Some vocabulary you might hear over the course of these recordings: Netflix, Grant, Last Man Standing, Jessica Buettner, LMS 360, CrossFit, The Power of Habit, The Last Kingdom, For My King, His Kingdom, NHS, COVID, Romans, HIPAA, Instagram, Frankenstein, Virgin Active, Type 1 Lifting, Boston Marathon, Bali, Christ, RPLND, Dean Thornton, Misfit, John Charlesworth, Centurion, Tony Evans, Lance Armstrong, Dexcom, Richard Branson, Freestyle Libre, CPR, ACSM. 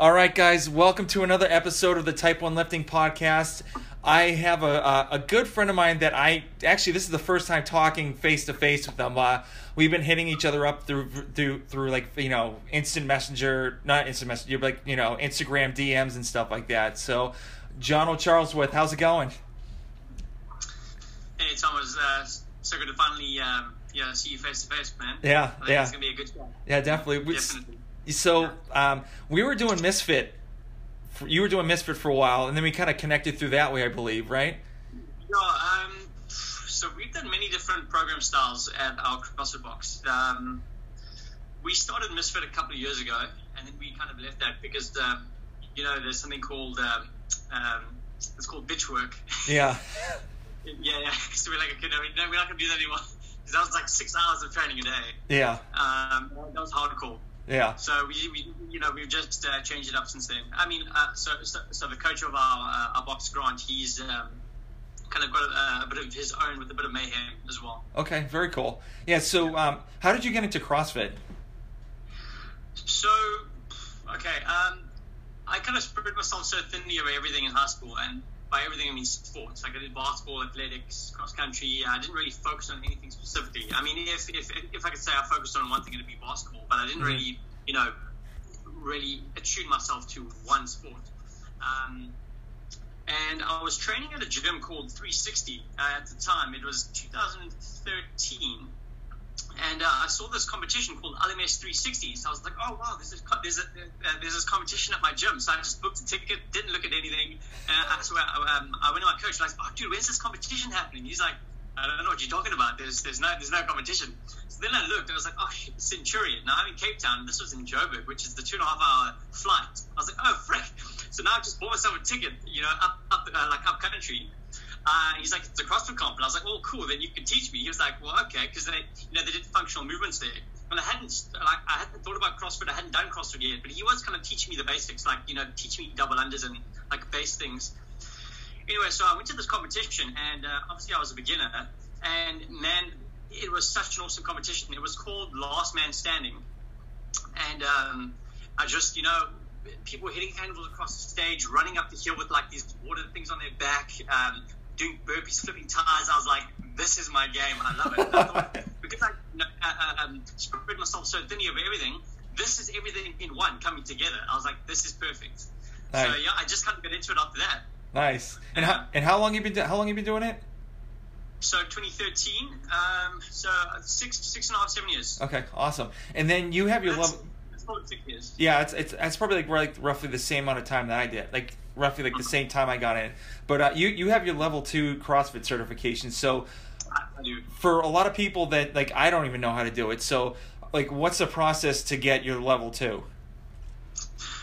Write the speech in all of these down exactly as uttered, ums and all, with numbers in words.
All right, guys, welcome to another episode of the Type one Lifting Podcast. I have a, a, a good friend of mine that I, actually, this is the first time talking face-to-face with them. Uh, we've been hitting each other up through, through, through like, you know, instant messenger, not instant messenger, but, like, you know, Instagram D Ms and stuff like that. So, John Charlesworth, how's it going? Hey, Tom, it's uh, so good to finally um, yeah, see you face-to-face, man. Yeah, I think yeah. It's going to be a good show. Yeah, definitely. Definitely. So um, we were doing Misfit. For, you were doing Misfit for a while, and then we kind of connected through that way, I believe, right? No, um, so we've done many different program styles at our CrossFit box. Um, we started Misfit a couple of years ago, and then we kind of left that because, the, you know, there's something called, um, um, it's called bitch work. Yeah. yeah, yeah. So we're like, okay, no, we're not going to do that anymore. Because that was like six hours of training a day. Yeah. Um, that was hardcore. Yeah. So we, we, you know, we've just uh, changed it up since then. I mean, uh, so, so so the coach of our uh, our box, Grant, he's um, kind of got a, a bit of his own with a bit of mayhem as well. Okay, very cool. Yeah. So, um, how did you get into CrossFit? So, okay, um, I kind of spread myself so thinly over everything in high school, and by everything I mean sports. Like I did basketball, athletics, cross country. I didn't really focus on anything specifically. I mean, if if if I could say I focused on one thing, it'd be basketball. But I didn't mm-hmm. really, you know, really attune myself to one sport. Um, and I was training at a gym called three sixty uh, at the time. It was two thousand thirteen, and uh, I saw this competition called L M S three sixty. So I was like, oh wow, this is co- there's a, uh, there's this competition at my gym. So I just booked a ticket, didn't look at anything. Uh, so I, um, I went to my coach and I was like, oh dude, where's this competition happening? He's like, I don't know what you're talking about. There's there's no there's no competition. So then I looked and I was like, oh shit, Centurion. Now I'm in Cape Town. This was in Joburg, which is the two and a half hour flight. I was like, oh frick. So now I just bought myself a ticket, you know, up up uh, like up country. Uh, he's like, it's a CrossFit comp. And I was like, oh, cool, then you can teach me. He was like, well, okay, because they, you know, they did functional movements there. And I hadn't, like, I hadn't thought about CrossFit. I hadn't done CrossFit yet, but he was kind of teaching me the basics, like, you know, teaching me double unders and, like, base things. Anyway, so I went to this competition, and uh, obviously I was a beginner. And, man, it was such an awesome competition. It was called Last Man Standing. And um, I just, you know, people were hitting handles across the stage, running up the hill with, like, these water things on their back, um, doing burpees, flipping tires. I was like, this is my game. I love it. I thought, because I you know, uh, um, spread myself so thinly over everything, this is everything in one coming together. I was like, this is perfect. Nice. So yeah, I just kind of got into it after that. Nice. And how and how long you been do- how long you been doing it? So twenty thirteen. Um, so six six and a half seven years. Okay, awesome. And then you have your that's, level. That's probably six years. Yeah, it's it's that's probably like, like roughly the same amount of time that I did. Like. Roughly like the same time I got in, but uh, you you have your level two CrossFit certification. So for a lot of people that like I don't even know how to do it. So like, what's the process to get your level two?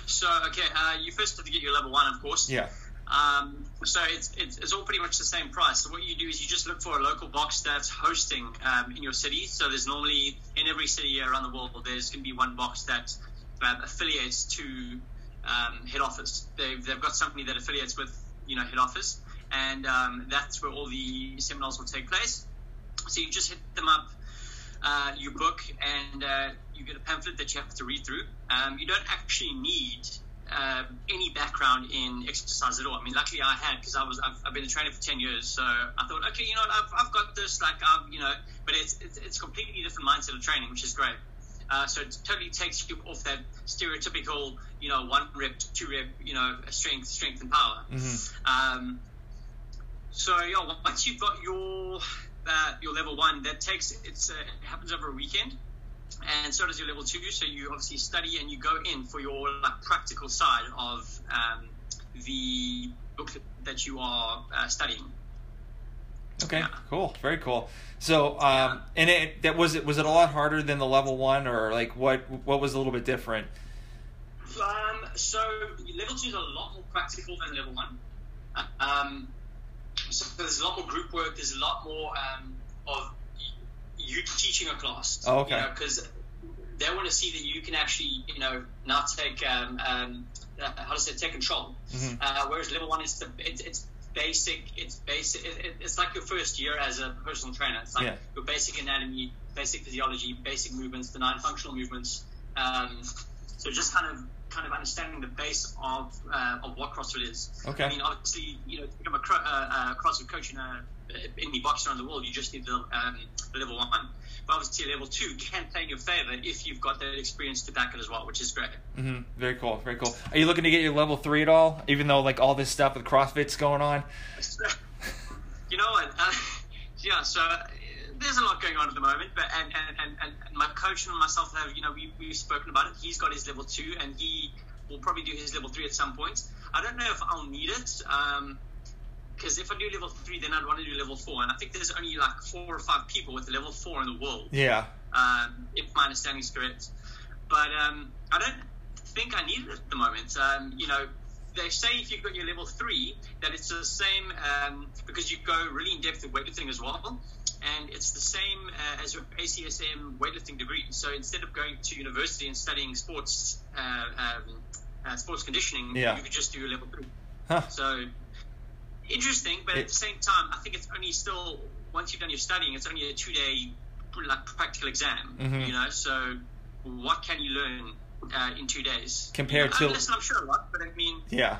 So okay, uh, you first have to get your level one, of course. Yeah. Um, so it's, it's it's all pretty much the same price. So what you do is you just look for a local box that's hosting um, in your city. So there's normally in every city around the world there's going to be one box that uh, affiliates to. Um, head office. They've, they've got somebody that affiliates with, you know, head office, and um, that's where all the seminars will take place. So you just hit them up, uh, you book, and uh, you get a pamphlet that you have to read through. Um, you don't actually need uh, any background in exercise at all. I mean, luckily I had because I was I've, I've been a trainer for ten years, so I thought, okay, you know, I've I've got this, like I've you know, but it's it's, it's a completely different mindset of training, which is great. Uh, so it totally takes you off that stereotypical, you know, one rep, two rep, you know, strength, strength and power. Mm-hmm. Um, so yeah, once you've got your uh, your level one, that takes it's uh, it happens over a weekend, and so does your level two. So you obviously study and you go in for your like practical side of um, the book that you are uh, studying. Okay, yeah. Cool, very cool. So, um, yeah. and it that was it was it a lot harder than the level one, or like what what was a little bit different? Um, so level two is a lot more practical than level one. Um, so there's a lot more group work. There's a lot more um, of you teaching a class. Oh, okay. Because you know, they want to see that you can actually, you know, now take um, um, how to say take control. Mm-hmm. Uh, whereas level one is the it, it's basic it's basic it, it, it's like your first year as a personal trainer. It's like yeah. your basic anatomy, basic physiology, basic movements, the nine functional movements, um so just kind of kind of understanding the base of uh, of what CrossFit is. Okay. I mean, obviously, you know, to become a cro- uh, uh, CrossFit coach in a, any box around the world, you just need the, um, the level one, but obviously level two can play in your favor if you've got that experience to back it as well, which is great. Mm-hmm. Very cool, very cool. Are you looking to get your level three at all, even though like all this stuff with CrossFit's going on? You know what, uh, yeah, so there's a lot going on at the moment, but and, and, and, and my coach and myself have, you know, we, we've spoken about it. He's got his level two and he will probably do his level three at some point. I don't know if I'll need it, um, because if I do level three, then I'd want to do level four. And I think there's only like four or five people with level four in the world. Yeah. Um, if my understanding is correct. But um, I don't think I need it at the moment. Um, you know, they say if you've got your level three, that it's the same, um, because you go really in depth with weightlifting as well. And it's the same uh, as your A C S M weightlifting degree. So instead of going to university and studying sports, uh, um, uh, sports conditioning, yeah. you could just do level three. Huh. So... interesting, but at the same time, I think it's only still, once you've done your studying, it's only a two-day like practical exam, mm-hmm. you know, so what can you learn uh, in two days? Compared you know, to... Unless I'm sure a lot, but I mean... Yeah.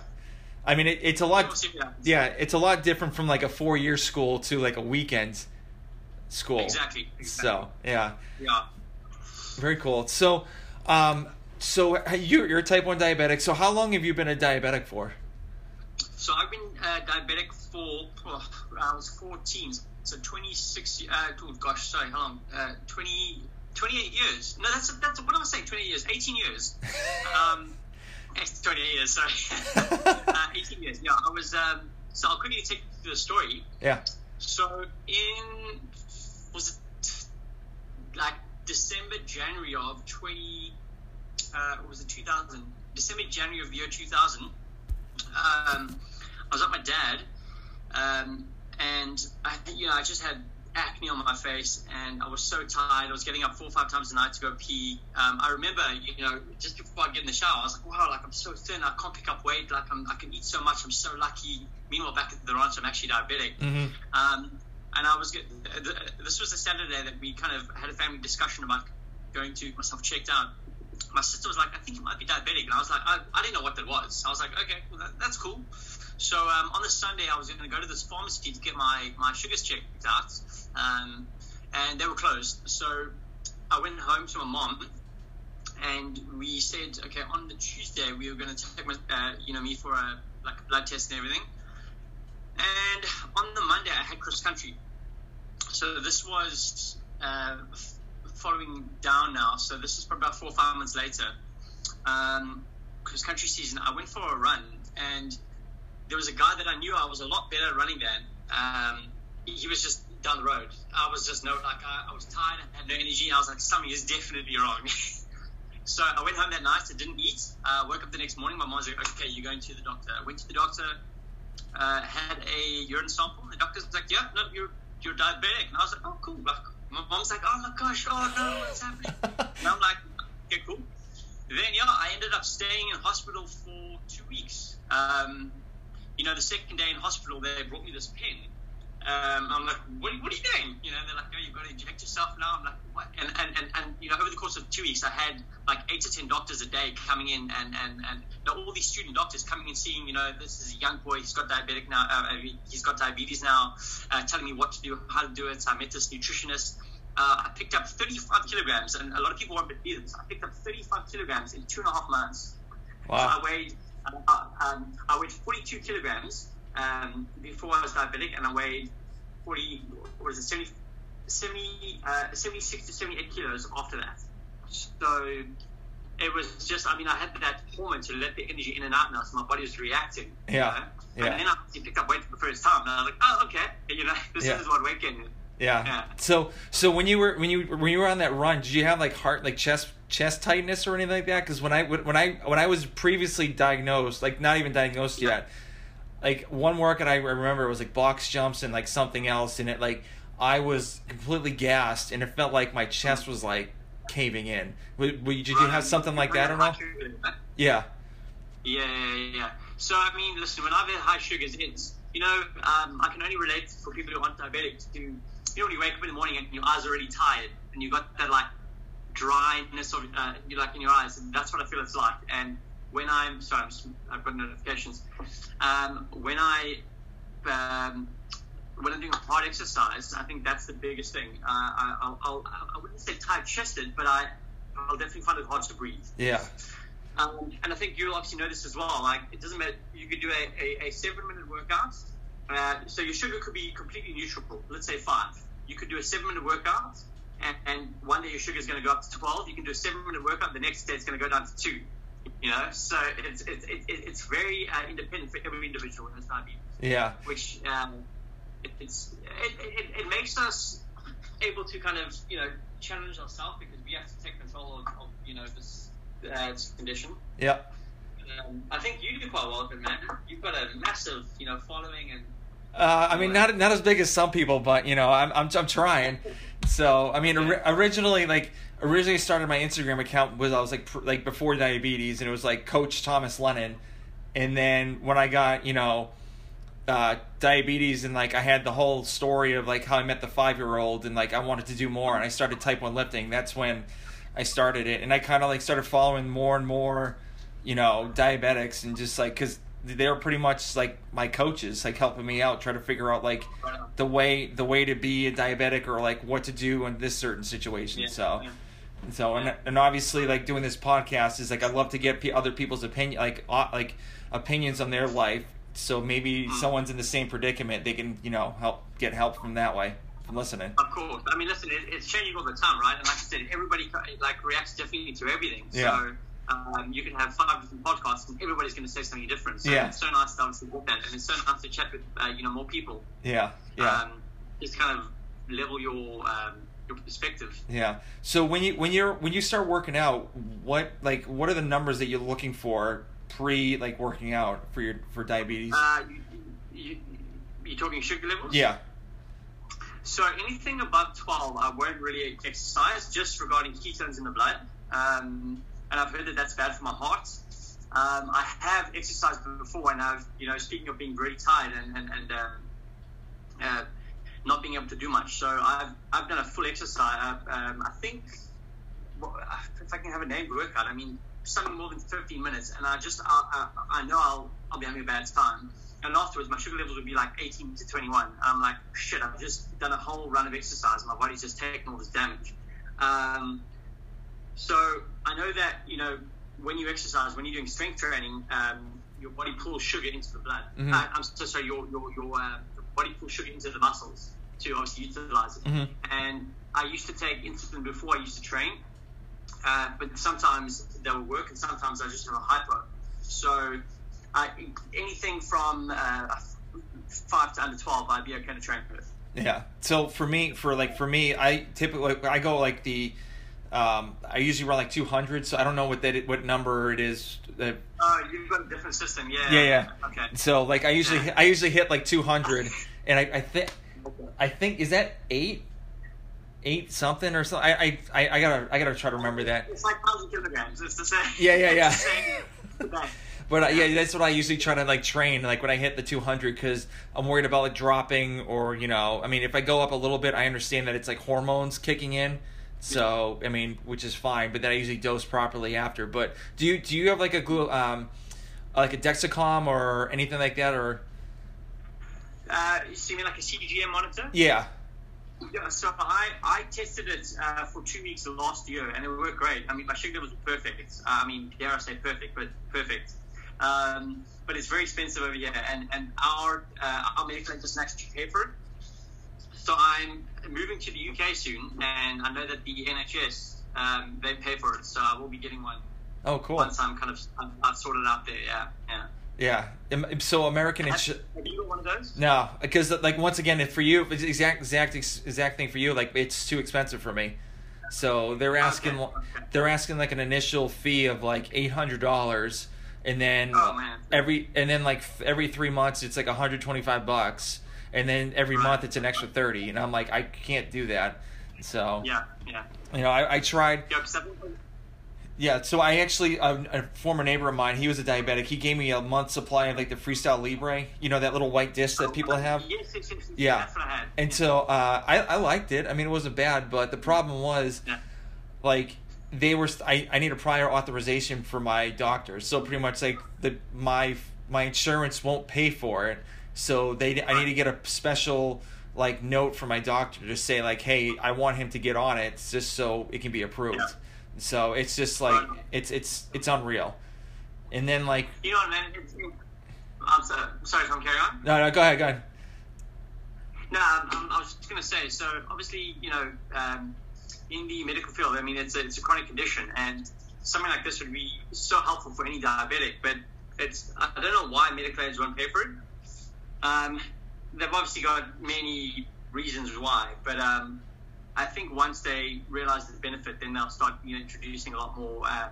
I mean, it, it's a lot... Yeah, it's a lot different from like a four-year school to like a weekend school. Exactly. exactly. So, yeah. Yeah. Very cool. So, um, so you're, you're a type one diabetic, so how long have you been a diabetic for? So I've been uh, diabetic for, oh, I was fourteen, so twenty-six, uh, oh gosh, sorry, how long, uh, twenty, twenty-eight years. No, that's, that's what I was saying, twenty-eight years, eighteen years. Um, twenty-eight years, sorry. uh, eighteen years, yeah, I was, um, so I'll quickly take you through the story. Yeah. So in, was it like December, January of twenty, uh, what was it, two thousand? December, January of the year two thousand. Um, I was at my dad, um, and I, you know, I just had acne on my face, and I was so tired. I was getting up four or five times a night to go pee. Um, I remember, you know, just before I get in the shower, I was like, "Wow, like I'm so thin. I can't pick up weight. Like I'm, I can eat so much. I'm so lucky." Meanwhile, back at the ranch, I'm actually diabetic. Mm-hmm. Um, and I was. This was a Saturday that we kind of had a family discussion about going to myself checked out. My sister was like, I think you might be diabetic. And I was like, I, I didn't know what that was. I was like, okay, well, that, that's cool. So um, on the Sunday, I was going to go to this pharmacy to get my, my sugars checked out. Um, and they were closed. So I went home to my mom. And we said, okay, on the Tuesday, we were going to take my, uh, you know, me for a like a blood test and everything. And on the Monday, I had cross country. So this was... Uh, following down now, so this is probably about four or five months later, um because country season, I went for a run, and there was a guy that I knew I was a lot better running than. Um he was just down the road. I was just no like I, I was tired, I had no energy, and I was like, something is definitely wrong. So I went home that night, I didn't eat, uh woke up the next morning, my mom's like, okay, you're going to the doctor. I went to the doctor, uh had a urine sample, and the doctor's like, yeah, no, you're you're diabetic. And I was like, oh cool. Like, my mom's like, oh my gosh, oh no, what's happening? And I'm like, okay, cool. Then, yeah, I ended up staying in hospital for two weeks. Um, you know, the second day in hospital, they brought me this pen. Um, I'm like, what, what are you doing? You know, they're like, oh, you've got to inject yourself now. I'm like, what? And, and, and, and, you know, over the course of two weeks, I had like eight to ten doctors a day coming in, and, and, and you know, all these student doctors coming and seeing, you know, this is a young boy, he's got diabetic now, uh, he's got diabetes now, uh, telling me what to do, how to do it. So I met this nutritionist. Uh, I picked up thirty-five kilograms, and a lot of people won't believe this. I picked up thirty-five kilograms in two and a half months. Wow. So I weighed, uh, um, I weighed forty-two kilograms um, before I was diabetic, and I weighed forty, what is it, seventy, seventy, uh, seventy-six to seventy-eight kilos after that. So it was just, I mean, I had that hormone to let the energy in and out now, so my body was reacting. Yeah. You know? Yeah. And then I picked up weight for the first time, and I was like, oh, okay, you know, this yeah. is what weight gain is. Yeah. yeah. So, so when you were when you when you were on that run, did you have like heart, like chest chest tightness or anything like that? Because when I when I when I was previously diagnosed, like not even diagnosed yeah. yet, like one workout I remember, it was like box jumps and like something else, and it like I was completely gassed, and it felt like my chest was like caving in. Did you have something like that or not? Yeah. Yeah, yeah, yeah. So I mean, listen, when I've had high sugars, it's you know um, I can only relate for people who aren't diabetic to. You know, when you wake up in the morning and your eyes are really tired and you've got that like dryness of uh, like in your eyes, and that's what I feel it's like. And when I'm sorry, I'm just, I've got notifications. Um, when I um, when I'm doing hard exercise, I think that's the biggest thing. Uh, I I'll, I'll, I wouldn't say tight chested, but I I'll definitely find it hard to breathe. Yeah. Um, and I think you'll obviously know this as well. Like it doesn't matter. You could do a, a, a seven minute workout. Uh, so your sugar could be completely neutral. Let's say five. You could do a seven-minute workout, and, and one day your sugar is going to go up to twelve. You can do a seven-minute workout, the next day it's going to go down to two. You know, so it's it's it, it's very uh, independent for every individual with diabetes. Yeah. Which um, it, it's it, it it makes us able to kind of you know challenge ourselves because we have to take control of, of you know this, uh, this condition. Yeah. Um, I think you do quite well, man. You've got a massive you know following and. Uh, I mean, not not as big as some people, but you know, I'm I'm, I'm trying. So I mean, or, originally, like originally started my Instagram account was I was like pr- like before diabetes, and it was like Coach Thomas Lennon, and then when I got you know, uh, diabetes, and like I had the whole story of like how I met the five year old, and like I wanted to do more, and I started Type one Lifting. That's when I started it, and I kind of like started following more and more, you know, diabetics, and just like because. They were pretty much like my coaches, like helping me out, try to figure out like the way the way to be a diabetic or like what to do in this certain situation. Yeah, so, yeah. so and and obviously like doing this podcast is like I love to get other people's opinion, like uh, like opinions on their life. So maybe mm. someone's in the same predicament, they can you know help get help from that way from listening. Of course, I mean, listen, it, it's changing all the time, right? And like I said, everybody like reacts differently to everything. So. Yeah. Um, you can have five different podcasts, and everybody's going to say something different. So yeah. It's so nice to obviously walk that, and it's so nice to chat with uh, you know more people. Yeah, yeah. Um, just kind of level your um, your perspective. Yeah. So when you when you're when you start working out, what like what are the numbers that you're looking for pre like working out for your for diabetes? Uh, you, you you're talking sugar levels? Yeah. So anything above twelve, I won't really exercise. Just regarding ketones in the blood. Um, And I've heard that that's bad for my heart. Um, I have exercised before, and I've, you know, speaking of being really tired and and, and uh, uh, not being able to do much. So I've I've done a full exercise. Um, I think well, if I can have a named workout, I mean something more than fifteen minutes, and I just I, I, I know I'll I'll be having a bad time. And afterwards, my sugar levels would be like eighteen to twenty-one. I'm like, shit, I've just done a whole run of exercise, and my body's just taking all this damage. Um, So I know that, you know, when you exercise, when you're doing strength training, um, your body pulls sugar into the blood. Mm-hmm. Uh, I'm so sorry, your, your, your, uh, your body pulls sugar into the muscles to obviously utilize it. Mm-hmm. And I used to take insulin before I used to train, uh, but sometimes they would work and sometimes I just have a hypo. So I, anything from uh, five to under twelve, I'd be okay to train with. Yeah. So for me, for like for me, I typically, I go like the... Um, I usually run like two hundred, so I don't know what that what number it is. Oh, uh, you've got a different system, yeah. Yeah, yeah. Okay. So like I usually I usually hit like two hundred, and I, I think I think is that eight, eight something or something. I I I gotta I gotta try to remember that. It's like thousand kilograms. It's the same. Yeah, yeah, yeah. It's the same. But uh, yeah, that's what I usually try to like train, like when I hit the two hundred, because I'm worried about like dropping or you know. I mean, if I go up a little bit, I understand that it's like hormones kicking in. So I mean, which is fine, but then I usually dose properly after. But do you do you have like a glu um, like a Dexcom or anything like that, or? Uh, so you mean like a C G M monitor? Yeah. Yeah, so I, I tested it uh, for two weeks last year, and it worked great. I mean, my sugar was perfect. I mean, dare I say perfect, but perfect. Um, but it's very expensive over here, and, and our, uh, our medical aid doesn't actually pay for it. So I'm moving to the U K soon, and I know that the N H S, um, they pay for it, so I will be getting one. Oh, cool. Once I'm kind of, I'm, I've sorted out there, yeah, yeah. Yeah. So American insurance. Have you got one of those? No, because like once again, if for you, it's exact, exact, exact thing for you. Like it's too expensive for me. So they're asking, okay. they're asking like an initial fee of like eight hundred dollars, and then oh, every and then like every three months it's like a hundred twenty five bucks, and then every right. month it's an extra thirty. And I'm like, I can't do that. So yeah, yeah. You know, I, I tried. Yeah, Yeah, so I actually, a, a former neighbor of mine, he was a diabetic. He gave me a month's supply of like the Freestyle Libre, you know, that little white disc that people have. Yes, yes, yes, yeah. That's what I had. And yeah. so uh, I, I liked it. I mean, it wasn't bad, but the problem was, yeah. like, they were, I, I need a prior authorization for my doctor. So pretty much like the my my insurance won't pay for it. So they I need to get a special, like, note from my doctor to say like, hey, I want him to get on it just so it can be approved. Yeah. So it's just like it's it's it's unreal, and then like you know what, man. It's, I'm so, sorry, if I'm carrying on. No, no, go ahead, go ahead. No, I'm, I was just gonna say. So obviously, you know, um, in the medical field, I mean, it's a, it's a chronic condition, and something like this would be so helpful for any diabetic. But it's I don't know why medical aids won't pay for it. Um, they've obviously got many reasons why, but um. I think once they realize the benefit, then they'll start you know, introducing a lot more uh,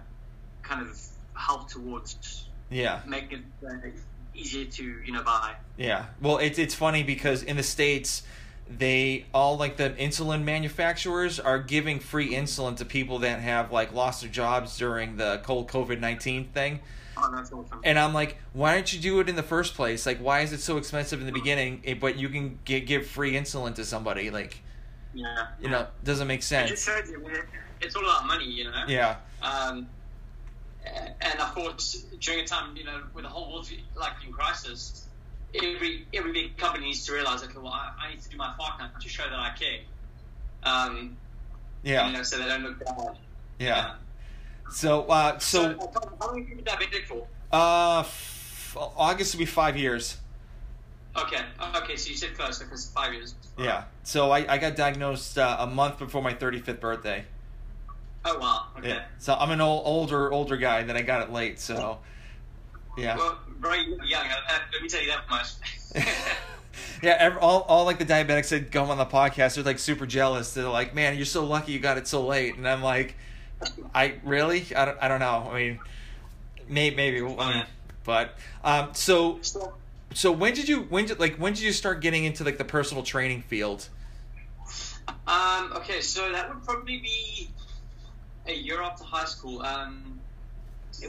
kind of help towards yeah. making it uh, easier to you know buy. Yeah, well, it's it's funny because in the States, they all like the insulin manufacturers are giving free insulin to people that have like lost their jobs during the whole COVID nineteen thing. Oh, that's awesome. And I'm like, why don't you do it in the first place? Like, why is it so expensive in the beginning, but you can get, give free insulin to somebody like. Yeah, you know, doesn't make sense. It just shows you, it's all about money, you know. Yeah. Um, and of course, during a time, you know, with the whole world like in crisis, every every big company needs to realize, okay, well, I, I need to do my part now to show that I care. Um, yeah. You know, so they don't look bad. Yeah. yeah. So, uh, so, so how long have you been diabetic for? Uh, f- August will be five years. Okay. Okay. So you said close because five years. Right? Yeah. So I, I got diagnosed uh, a month before my thirty-fifth birthday. Oh wow. Okay. Yeah. So I'm an old, older older guy, and then I got it late. So. Yeah. Well, bro, you're young. Uh, let me tell you that much. yeah. Every, all all like the diabetics that come on the podcast, they're like super jealous. They're like, "Man, you're so lucky you got it so late." And I'm like, "I really? I don't. I don't know. I mean, maybe maybe. Oh, I mean, yeah. But um. So. so So when did you when did like when did you start getting into like the personal training field? Um, okay, so that would probably be a year after high school. Um,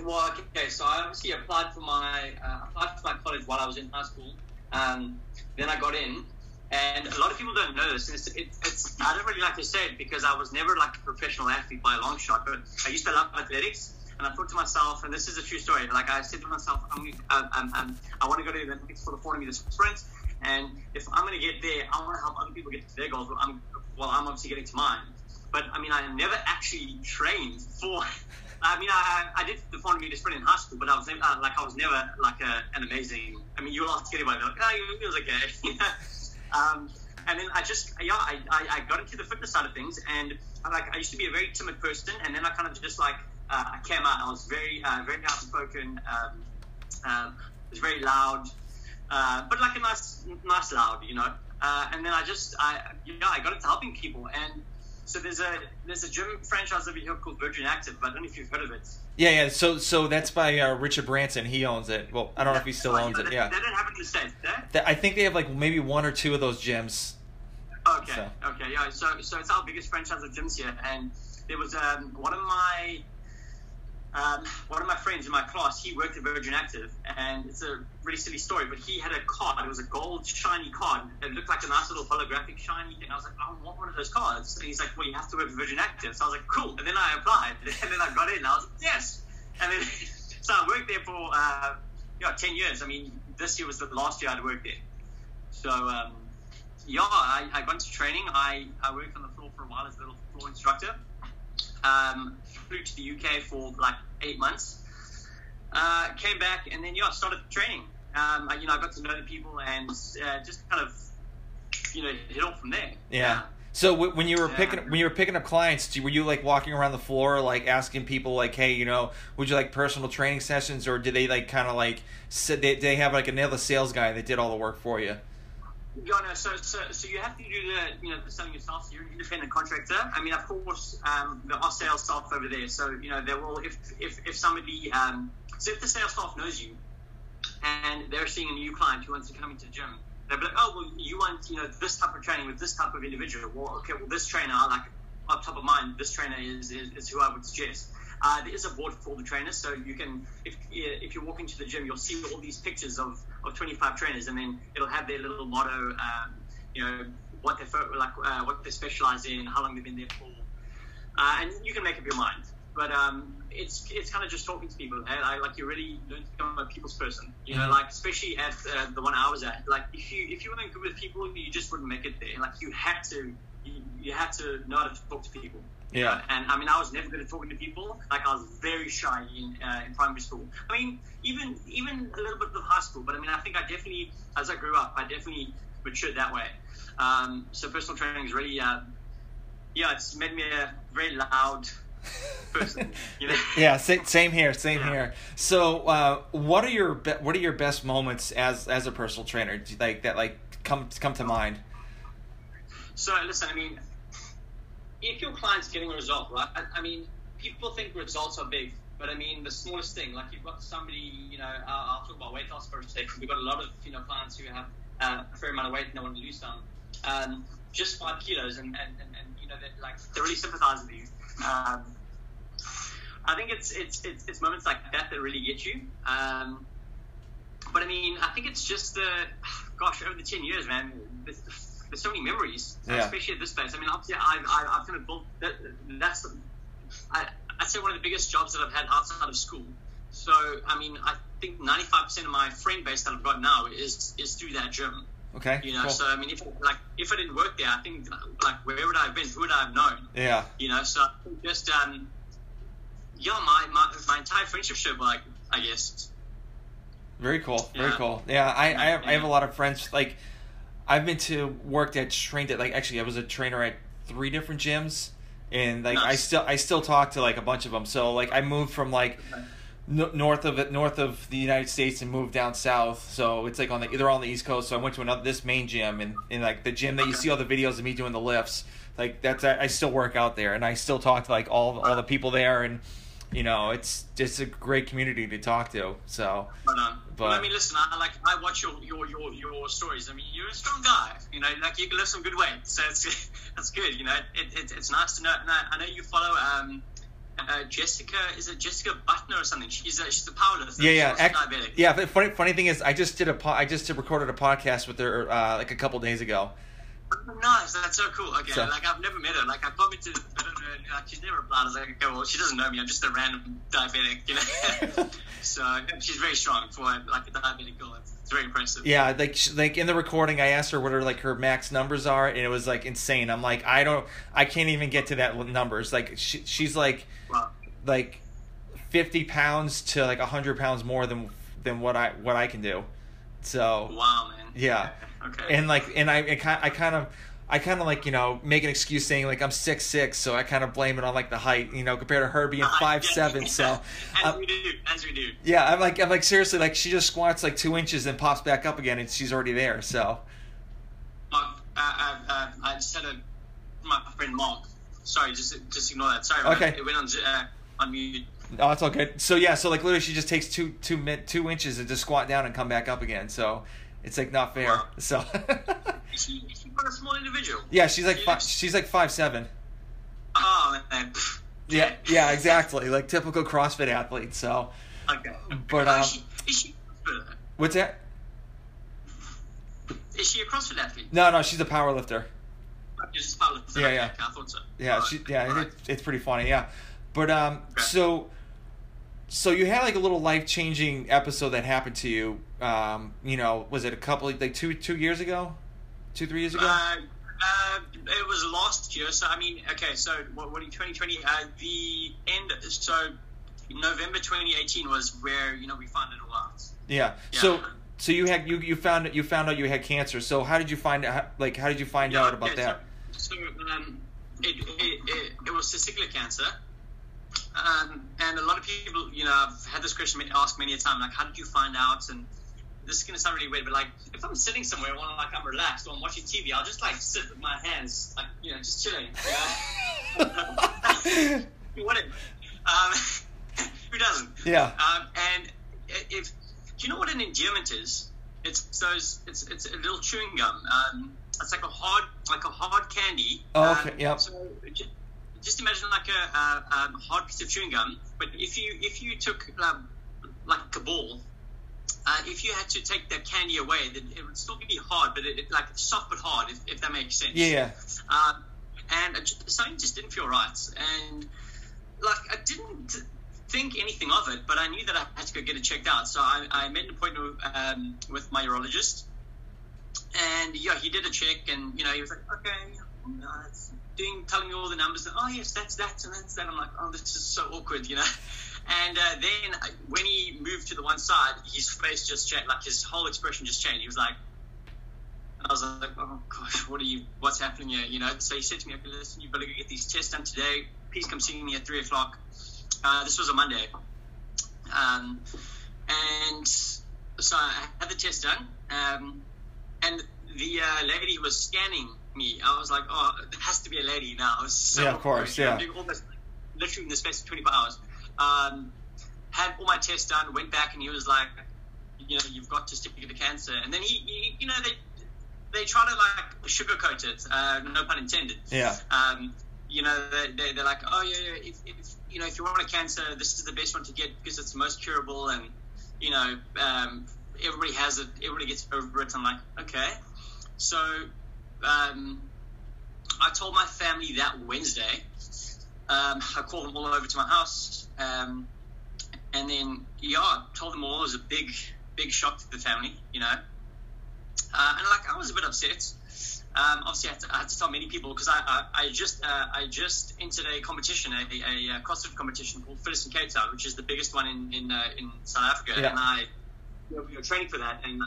well, okay, so I obviously applied for my uh, applied for my college while I was in high school. Um, then I got in, and a lot of people don't know this. It's, it, it's I don't really like to say it because I was never like a professional athlete by a long shot, but I used to love athletics. And I thought to myself, and this is a true story, like I said to myself, I'm, um, um, um, I want to go to the Olympics for the four hundred meter sprint, and if I'm going to get there, I want to help other people get to their goals while I'm, well, I'm obviously getting to mine. But, I mean, I never actually trained for, I mean, I, I did the four hundred meter sprint in high school, but I was uh, like, I was never like a, an amazing, I mean, you'll ask anybody, they're like, oh, it was okay. um, and then I just, yeah, I, I, I got into the fitness side of things, and I, like, I used to be a very timid person, and then I kind of just like, Uh, I came out. I was very, uh, very outspoken. Um, uh, it was very loud, uh, but like a nice, nice loud, you know. Uh, and then I just, I, you know, I got into helping people. And so there's a there's a gym franchise over here called Virgin Active. But I don't know if you've heard of it. Yeah, yeah. So, so that's by uh, Richard Branson. He owns it. Well, I don't know if he still owns it. Yeah. They don't have it in the States, eh? I think they have like maybe one or two of those gyms. Okay. So. Okay. Yeah. So, so it's our biggest franchise of gyms here. And there was um, one of my Um, one of my friends in my class, he worked at Virgin Active, and it's a really silly story, but he had a card. It was a gold, shiny card. It looked like a nice little holographic shiny thing. I was like, I want one of those cards. And he's like, well, you have to work at Virgin Active. So I was like, cool. And then I applied, and then I got in, and I was like, yes. And then, so I worked there for, uh, you know, ten years. I mean, this year was the last year I'd worked there. So, um, yeah, I, I went to training. I, I worked on the floor for a while as a little floor instructor. Um, flew to the U K for like eight months. Uh, came back and then, yeah, I started training. Um, I, you know, I got to know the people and uh, just kind of, you know, hit off from there. Yeah. So when you were picking when you were picking up clients, were you like walking around the floor, like asking people, like, hey, you know, would you like personal training sessions, or did they like kind of like sit, they they have like another sales guy that did all the work for you? Yeah, no. So so so you have to do the you know the selling yourself. So you're an independent contractor. I mean, of course, um, there are sales staff over there. So you know, they will if if if somebody um, so if the sales staff knows you, and they're seeing a new client who wants to come into the gym. They'll be like, oh, well, you want, you know, this type of training with this type of individual. Well, okay, well, this trainer, like, up top of mind, this trainer is, is, is who I would suggest. Uh, there is a board for the trainers, so you can, if if you walk into the gym, you'll see all these pictures of, of twenty-five trainers, and then it'll have their little motto, um, you know, what they like, uh, what they specialize in, how long they've been there for, uh, and you can make up your mind. But um, it's it's kind of just talking to people. And I like you really learn to become a people's person. You know, like especially at uh, the one I was at. Like if you if you weren't good with people, you just wouldn't make it there. Like you had to you, you had to know how to talk to people. Yeah. And I mean, I was never good at talking to people. Like I was very shy in uh, in primary school. I mean, even even a little bit of high school. But I mean, I think I definitely as I grew up, I definitely matured that way. Um, so personal training is really uh, yeah, it's made me a very loud. Person, you know? Yeah, same here, same yeah. here. So, uh, what are your be- what are your best moments as as a personal trainer? Do you, like that, like come come to mind. So listen, I mean, if your client's getting a result, right? I, I mean, people think results are big, but I mean the smallest thing. Like you've got somebody, you know, uh, I'll talk about weight loss for a second. We've got a lot of you know clients who have uh, a fair amount of weight and they want to lose some, um, just five kilos, and and, and, and you know they're like they really sympathize with you. Um, I think it's, it's it's it's moments like that that really get you. Um, but I mean, I think it's just the, gosh, over the ten years, man. There's, there's so many memories, yeah. especially at this place. I mean, obviously, I've I've, I've kind of built that. That's I, I'd say one of the biggest jobs that I've had outside of school. So I mean, I think ninety-five percent of my friend base that I've got now is is through that gym. Okay. You know, cool. So I mean, if like if I didn't work there, I think like where would I have been? Who would I have known? Yeah. You know, so just um. Yeah, my, my my entire friendship should like I guess. Very cool. Yeah. Very cool. Yeah, I, I have I have a lot of friends like I've been to worked at trained at like actually I was a trainer at three different gyms and like nice. I still I still talk to like a bunch of them. So like I moved from like n- north of it north of the United States and moved down south. So it's like on the they're all on the East Coast. So I went to another this main gym and, and like the gym that okay. you see all the videos of me doing the lifts. Like that's I, I still work out there and I still talk to like all all the people there and. You know, it's just a great community to talk to. So, but, um, but well, I mean, listen, I like I watch your, your your your stories. I mean, you're a strong guy. You know, like you can lift some good weight, so it's that's good. You know, it, it it's nice to know. And I, I know you follow um, uh, Jessica. Is it Jessica Buettner or something? She's a, she's a powerlifter. Yeah, yeah, Act, yeah. But funny funny thing is, I just did a po- I just recorded a podcast with her uh, like a couple days ago. Nice, that's so cool. Okay, so, like I've never met her. Like I commented, I don't know, like she's never replied. I was like, okay, well, she doesn't know me. I'm just a random diabetic, you know. So she's very strong for like a diabetic girl. It's, it's very impressive. Yeah, like she, like in the recording, I asked her what her like her max numbers are, and it was like insane. I'm like, I don't, I can't even get to that numbers. Like she, she's like, wow. like fifty pounds to like a hundred pounds more than than what I what I can do. So wow, man. Yeah. Okay. And like, and I, I kind of, I kind of like, you know, make an excuse saying like I'm six six, so I kind of blame it on like the height, you know, compared to her being five seven. Yeah. So as um, we do, as we do. Yeah, I'm like, I'm like seriously, like she just squats like two inches and pops back up again, and she's already there. So. Uh, I, I, I just had a my friend Mark. Sorry, just just ignore that. Sorry. Okay. It went on uh, on mute. Oh, that's all good. So yeah, so like literally, she just takes two two two inches and just squat down and come back up again. So. It's like not fair. Wow. So she, she's quite a small individual. Yeah, she's like five, she's like five seven. Oh man. Yeah, yeah, exactly. Like typical CrossFit athlete. So. Okay. But um. Is she, is she a CrossFit? What's that? Is she a CrossFit athlete? No, no, she's a powerlifter. She's a powerlifter. Yeah, yeah. I thought so. Yeah, she, yeah, right. it, it's pretty funny. Yeah, but um, okay. so. So you had like a little life-changing episode that happened to you. Um, you know, was it a couple like two two years ago? two, three years ago? Uh, uh, it was last year. So, I mean, okay, so what, what in twenty twenty, uh, the end, so November twenty eighteen was where, you know, we found it all out. Yeah. yeah. So so you had, you, you found you found out you had cancer. So how did you find out, like, how did you find yeah, out about okay, that? So, so um, it, it, it, it was testicular cancer. Um, and a lot of people, you know, I've had this question asked many a time, like, how did you find out? And this is going to sound really weird, but, like, if I'm sitting somewhere, or, like, I'm relaxed or I'm watching T V, I'll just, like, sit with my hands, like, you know, just chilling. You know? Whatever. Um, who doesn't? Yeah. Um, and if, do you know what an endearment is? It's those, it's it's a little chewing gum. Um, it's like a hard, like a hard candy. Oh, okay. Um, yeah. So, just imagine like a, a, a hard piece of chewing gum, but if you if you took um, like a ball, uh, if you had to take that candy away, then it would still be hard, but it, it like soft but hard, if, if that makes sense. Yeah. Uh, and it, something just didn't feel right, and like I didn't think anything of it, but I knew that I had to go get it checked out. So I, I made an appointment with, um, with my urologist, and yeah, he did a check, and you know he was like, okay. No, it's doing, telling me all the numbers. And, oh yes, that's that and that's that. I'm like, oh, this is so awkward, you know. And uh, then when he moved to the one side, his face just changed, like his whole expression just changed. He was like, I was like, oh gosh, what are you? What's happening here? You know. So he said to me, okay, listen, you better go get these tests done today. Please come see me at three o'clock. Uh, this was a Monday, um, and so I had the test done, um, and the uh, lady was scanning me. I was like, oh, there has to be a lady now. So yeah, of course, yeah. I'm doing almost literally in the space of twenty-four hours. Um, had all my tests done, went back, and he was like, you know, you've got testicular cancer. And then he, he you know, they they try to like sugarcoat it, uh, no pun intended. Yeah. Um, you know, they, they, they're like, oh yeah, yeah. If, if you know, if you want a cancer, this is the best one to get because it's the most curable, and you know, um, everybody has it, everybody gets over it. I'm like, okay, so. Um, I told my family that Wednesday. Um, I called them all over to my house, um, and then yeah, I told them all. It was a big, big shock to the family, you know. Uh, and like I was a bit upset. Um, obviously, I had, to, I had to tell many people because I, I, I just, uh, I just entered a competition, a, a, a CrossFit competition called Fitness in Cape Town, which is the biggest one in in, uh, in South Africa. Yeah. And I, you know, we were training for that, and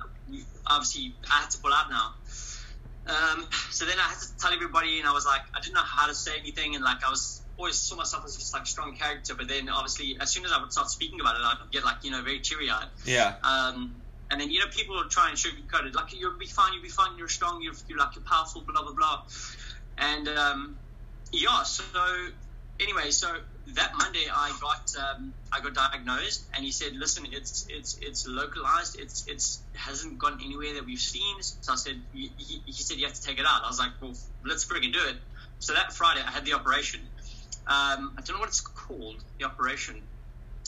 obviously, I had to pull out now. Um, so then I had to tell everybody, and I was like, I didn't know how to say anything, and like I was always saw myself as just like strong character, but then obviously as soon as I would start speaking about it, I'd get like, you know, very teary eyed. Yeah. Um, and then you know people would try and sugarcoat it, like you'll be fine, you'll be fine, you're strong, you're, you're like you're powerful, blah blah blah. And um, yeah, so anyway, so that Monday I got um, I got diagnosed, and he said, listen, it's it's it's localized, it's it's hasn't gone anywhere that we've seen. So I said, he, he said you have to take it out. I was like, well, let's friggin' do it. So that Friday I had the operation. Um, I don't know what it's called, the operation.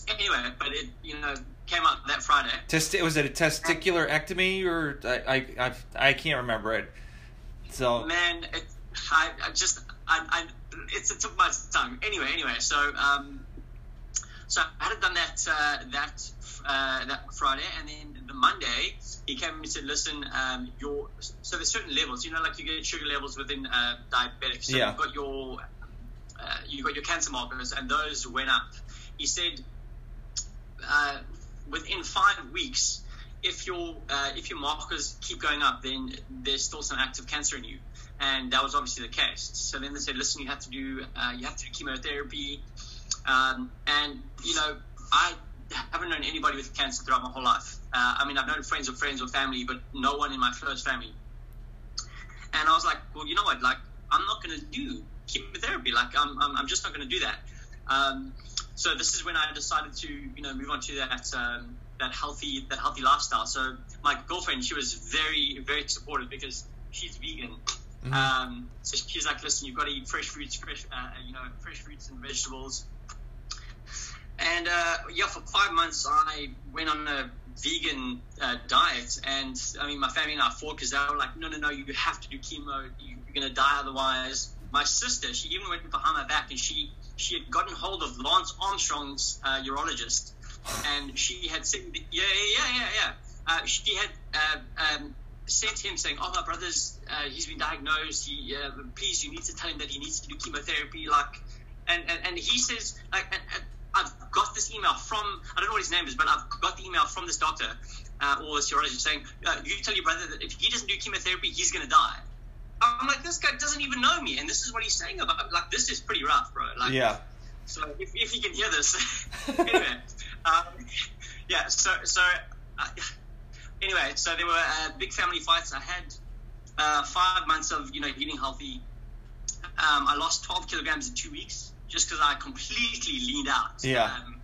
Anyway, but it you know came out that Friday. Test was it a testicular ectomy or I I I've, I can't remember it. So man, it, I I just I I. It's, it took my time. Anyway, anyway, so um, so I had done that uh, that uh, that Friday, and then the Monday he came and said, "Listen, um, your so there's certain levels, you know, like you get sugar levels within uh, diabetics. So yeah. You've got your uh, you got your cancer markers, and those went up." He said, uh, "Within five weeks, if your uh, if your markers keep going up, then there's still some active cancer in you." And that was obviously the case. So then they said, listen, you have to do, uh, you have to do chemotherapy. Um, and, you know, I haven't known anybody with cancer throughout my whole life. Uh, I mean, I've known friends or friends or family, but no one in my close family. And I was like, well, you know what? Like, I'm not going to do chemotherapy. Like, I'm, I'm, I'm just not going to do that. Um, so this is when I decided to, you know, move on to that, um, that healthy, that healthy lifestyle. So my girlfriend, she was very, very supportive because she's vegan. Mm-hmm. Um, so she's like, listen, you've got to eat fresh fruits, fresh, uh, you know, fresh fruits and vegetables. And uh, yeah, for five months I went on a vegan uh, diet, and I mean, my family and I fought because they were like, no, no, no, you have to do chemo, you're going to die otherwise. My sister, she even went behind my back, and she she had gotten hold of Lance Armstrong's uh, urologist, and she had said, yeah, yeah, yeah, yeah, yeah. Uh, she had. Uh, um, said to him saying, oh, my brother's, uh, he's been diagnosed. He, uh, please, you need to tell him that he needs to do chemotherapy. Like, and, and, and he says, like, and, and I've got this email from, I don't know what his name is, but I've got the email from this doctor uh, or this urologist saying, uh, you tell your brother that if he doesn't do chemotherapy, he's going to die. I'm like, this guy doesn't even know me. And this is what he's saying about, like, this is pretty rough, bro. Like, yeah. So if, if he can hear this, anyway, um, yeah, so, so, uh, Anyway, so there were uh, big family fights. I had uh, five months of, you know, eating healthy. Um, I lost twelve kilograms in two weeks just because I completely leaned out. Yeah. Um,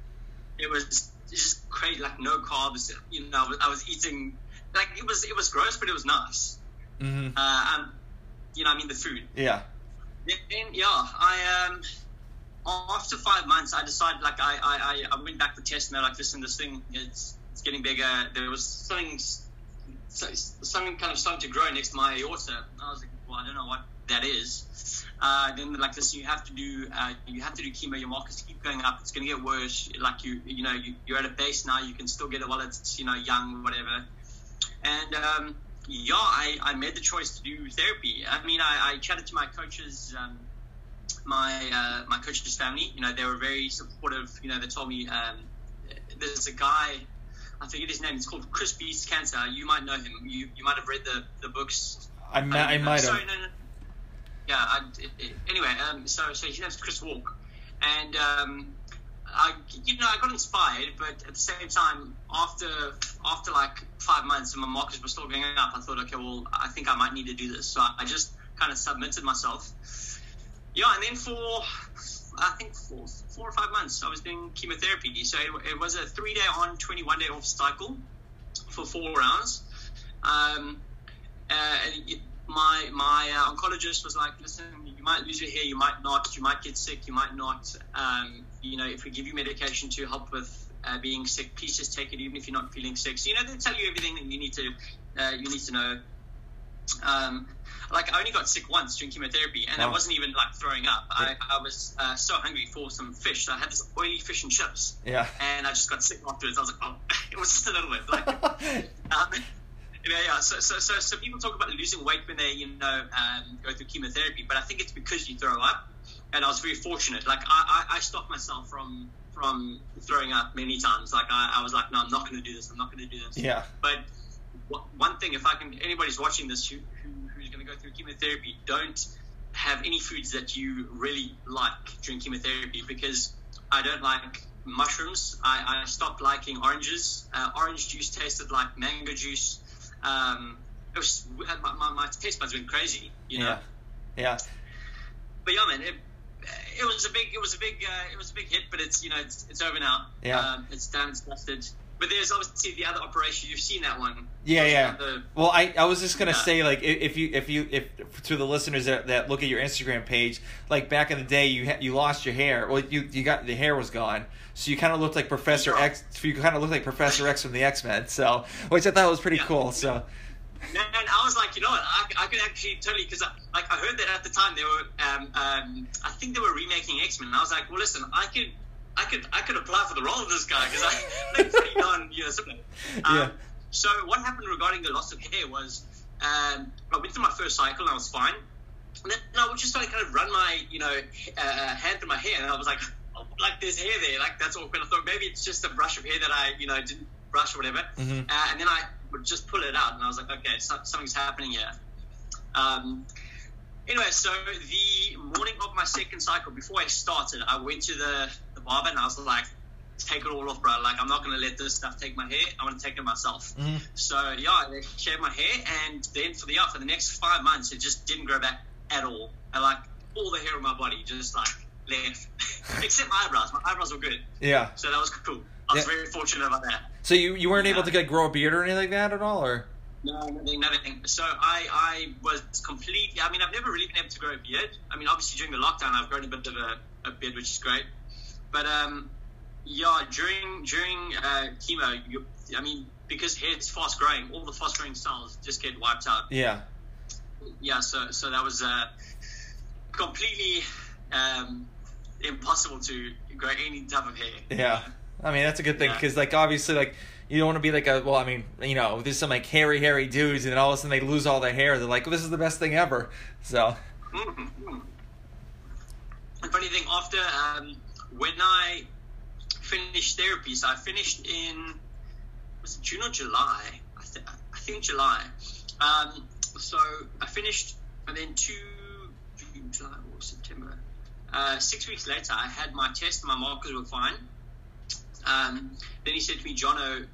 it was just crazy, like no carbs. You know, I was eating, like it was it was gross, but it was nice. Mm-hmm. Uh, um, you know, I mean the food. Yeah. Then, yeah, I um after five months, I decided like I I, I went back to test and they're like, listen, this thing it's. It's getting bigger. There was something, something kind of started to grow next to my aorta. I was like, well, I don't know what that is. Uh, then like this, you have to do, uh, you have to do chemo. Your markers keep going up. It's going to get worse. Like you, you know, you, you're at a base now. You can still get it while it's, you know, young, whatever. And um, yeah, I, I made the choice to do therapy. I mean, I, I chatted to my coaches, um, my uh, my coaches' family. You know, they were very supportive. You know, they told me um, there's a guy. I forget his name. It's called Chris Beats Cancer. You might know him. You you might have read the, the books. I, ma- I, I might sorry, have. No, no. Yeah. I, it, it, anyway, um, so so his name's Chris Walk, and um, I you know I got inspired, but at the same time, after after like five months and my markers were still going up, I thought, okay, well, I think I might need to do this. So I, I just kind of submitted myself. Yeah, and then for. I think four, four or five months I was doing chemotherapy. So it, it was a three day on, twenty-one day off cycle for four rounds. Um, uh, and it, my my uh, oncologist was like, listen, you might lose your hair, you might not, you might get sick, you might not. Um, you know, if we give you medication to help with uh, being sick, please just take it, even if you're not feeling sick. So, you know, they tell you everything that you need to uh, you need to know. Um, like I only got sick once during chemotherapy and wow. I wasn't even like throwing up. I, I was uh, so hungry for some fish. So I had this oily fish and chips. Yeah. And I just got sick afterwards. I was like, oh, it was just a little bit like, um, yeah, yeah. So, so, so, so people talk about losing weight when they, you know, um, go through chemotherapy, but I think it's because you throw up and I was very fortunate. Like I, I, I stopped myself from, from throwing up many times. Like I, I was like, no, I'm not going to do this. I'm not going to do this. Yeah. But one thing, if I can, anybody's watching this who, who who's going to go through chemotherapy, don't have any foods that you really like during chemotherapy because I don't like mushrooms. I, I stopped liking oranges. Uh, orange juice tasted like mango juice. Um, it was, my, my, my taste buds went crazy, you know. Yeah. Yeah. But yeah, man, it, it was a big, it was a big, uh, it was a big hit. But it's you know, it's, it's over now. Yeah. Um, it's done, it's dusted. But there's obviously the other operation. You've seen that one. Yeah, yeah. The, well, I, I was just gonna yeah. say like if you if you if to the listeners that, that look at your Instagram page, like back in the day you you lost your hair. Well, you you got the hair was gone, so you kind of looked like Professor yeah. X. You kind of looked like Professor X from the X-Men. So which I thought was pretty yeah. cool. So. And I was like, you know what, I, I could actually totally, because I, like, I heard that at the time they were, um, um, I think they were remaking X-Men. And I was like, well, listen, I could. I could I could apply for the role of this guy because I like thirty-nine years ago. Um, yeah. So what happened regarding the loss of hair was um, I went through my first cycle and I was fine. And then I would just like kind of run my you know uh, hand through my hair and I was like oh, like there's hair there like that's awkward. I thought maybe it's just a brush of hair that I you know didn't brush or whatever. Mm-hmm. Uh, and then I would just pull it out and I was like okay so, something's happening here. Um, anyway, so the morning of my second cycle, before I started, I went to the barber and I was like, take it all off, bro. Like, I'm not going to let this stuff take my hair. I'm going to take it myself. Mm-hmm. So, yeah, they shaved my hair. And then for the yeah, for the next five months, it just didn't grow back at all. And, like, all the hair on my body just, like, left. Except my eyebrows. My eyebrows were good. Yeah. So that was cool. I was yeah. very fortunate about that. So you, you weren't yeah. able to get, grow a beard or anything like that at all? Or No, nothing, nothing. So I, I was completely – I mean, I've never really been able to grow a beard. I mean, obviously, during the lockdown, I've grown a bit of a, a beard, which is great. But, um, yeah, during during uh, chemo, you, I mean, because hair's fast-growing, all the fast-growing cells just get wiped out. Yeah. Yeah, so so that was uh, completely um, impossible to grow any type of hair. Yeah. I mean, that's a good thing because, yeah. like, obviously, like, You don't want to be like a, well, I mean, you know, there's some like hairy, hairy dudes, and then all of a sudden they lose all their hair. They're like, well, this is the best thing ever. So. Mm-hmm. The funny thing, after um, when I finished therapy, so I finished in, was it June or July? I, th- I think July. Um, so I finished, and then two, June, July, or September. Uh, six weeks later, I had my test. My markers were fine. Um, then he said to me, Jono,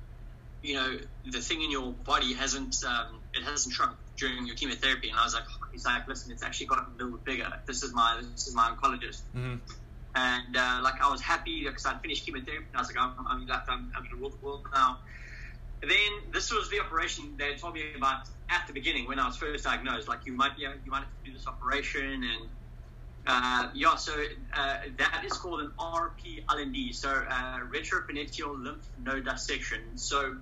you know, the thing in your body hasn't, um, it hasn't shrunk during your chemotherapy. And I was like, oh. He's like, listen, it's actually gotten a little bigger. This is my, this is my oncologist. Mm-hmm. And, uh, like, I was happy because I'd finished chemotherapy. And I was like, I'm, I'm, I'm, I'm in the world now. And then this was the operation they told me about at the beginning when I was first diagnosed. Like, you might be, you might have to do this operation. And, uh, yeah, so, uh, that is called an R P L N D. So, uh, retroperitoneal lymph node dissection. So,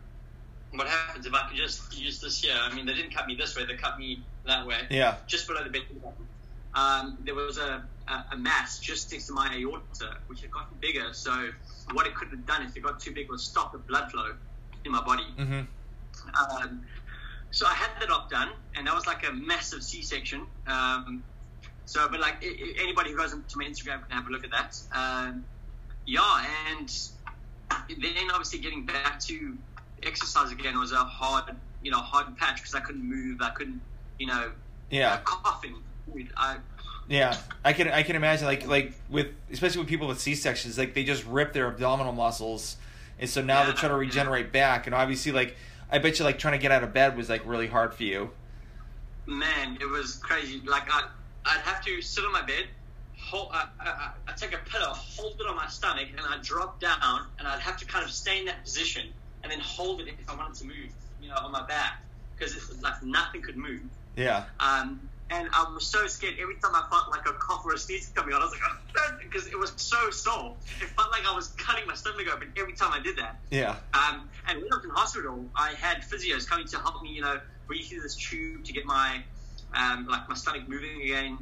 what happens if I can just use this here? I mean, they didn't cut me this way, they cut me that way. Yeah. Just below the bedroom button. Um, there was a, a, a mass just next to my aorta, which had gotten bigger. So what it could have done if it got too big was stop the blood flow in my body. Mm-hmm. Um, so I had that op done, and that was like a massive C-section. Um, so, but like anybody who goes into my Instagram can have a look at that. Um, yeah, and then obviously getting back to exercise again was a hard, you know, hard patch because I couldn't move. I couldn't, you know, yeah, uh, coughing. I, yeah, I can, I can imagine like, like with, especially with people with C-sections, like they just rip their abdominal muscles, and so now yeah, they're trying to regenerate yeah. back. And obviously, like, I bet you like trying to get out of bed was like really hard for you. Man, it was crazy. Like I, I'd have to sit on my bed. Hold, I, I, I take a pillow, hold it on my stomach, and I drop down, and I'd have to kind of stay in that position. And then hold it if I wanted to move, you know, on my back, because it was like nothing could move. Yeah. Um, and I was so scared every time I felt like a cough or a sneeze coming on. I was like, because it was so sore. It felt like I was cutting my stomach open every time I did that. Yeah. Um, and when I was in hospital, I had physios coming to help me, you know, breathe through this tube to get my, um, like my stomach moving again.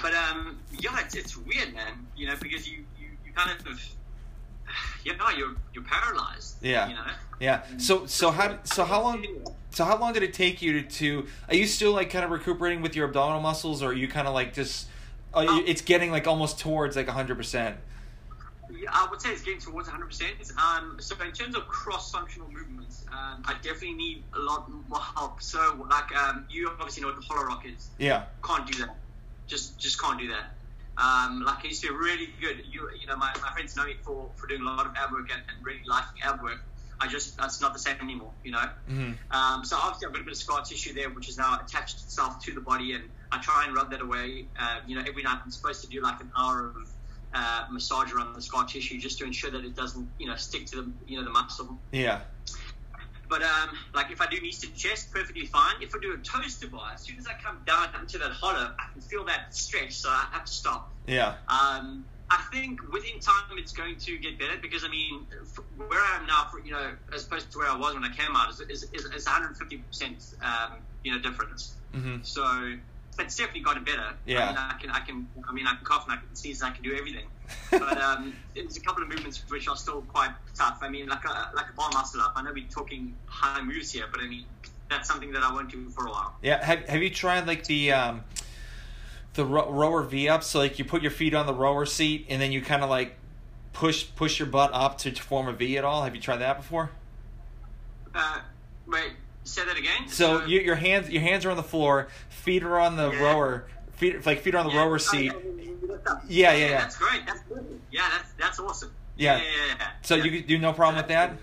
But um, yeah, it's, it's weird, man. You know, because you you, you kind of. Yeah, no, you're you're paralyzed. Yeah, you know? Yeah. So so how so how long so how long did it take you to, to are you still like kind of recuperating with your abdominal muscles, or are you kind of like just uh, um, it's getting like almost towards like a hundred percent? I would say it's getting towards a hundred percent. Um, so in terms of cross-functional movements, um, I definitely need a lot more help. So like um, you obviously know what the hollow rock is. Yeah, can't do that. Just just can't do that. Um, like I used to be really good. You, you know, my, my friends know me for, for doing a lot of ab work and, and really liking ab work. I just, that's not the same anymore, you know? Mm-hmm. Um, so obviously I've got a bit of scar tissue there, which is now attached itself to the body. And I try and rub that away. Uh, you know, every night I'm supposed to do like an hour of uh, massage around the scar tissue just to ensure that it doesn't, you know, stick to the, you know, the muscle. Yeah. But um, like if I do knees to chest, perfectly fine. If I do a toes to bar, as soon as I come down into that hollow, I can feel that stretch, so I have to stop. Yeah. Um, I think within time it's going to get better because I mean, where I am now, for, you know, as opposed to where I was when I came out, is is is one hundred fifty percent, um, you know, difference. Mm-hmm. So it's definitely gotten better. Yeah. I mean, I can, I can, I mean, I can cough and I can sneeze and I can do everything. But um, there's a couple of movements which are still quite tough. I mean, like a like a bar muscle up. I know we're talking high moves here, but I mean, that's something that I won't do for a while. Yeah. Have Have you tried like the um, the row- rower V up? So like you put your feet on the rower seat and then you kind of like push push your butt up to form a V at all. Have you tried that before? Uh, wait. Say that again. So, so you, your hands your hands are on the floor, feet are on the yeah. rower, feet like feet are on the yeah. rower seat. Oh, yeah, yeah, yeah, yeah. That's great. That's good. Yeah, that's that's awesome. Yeah, yeah, yeah. yeah. So yeah. you do no problem with that?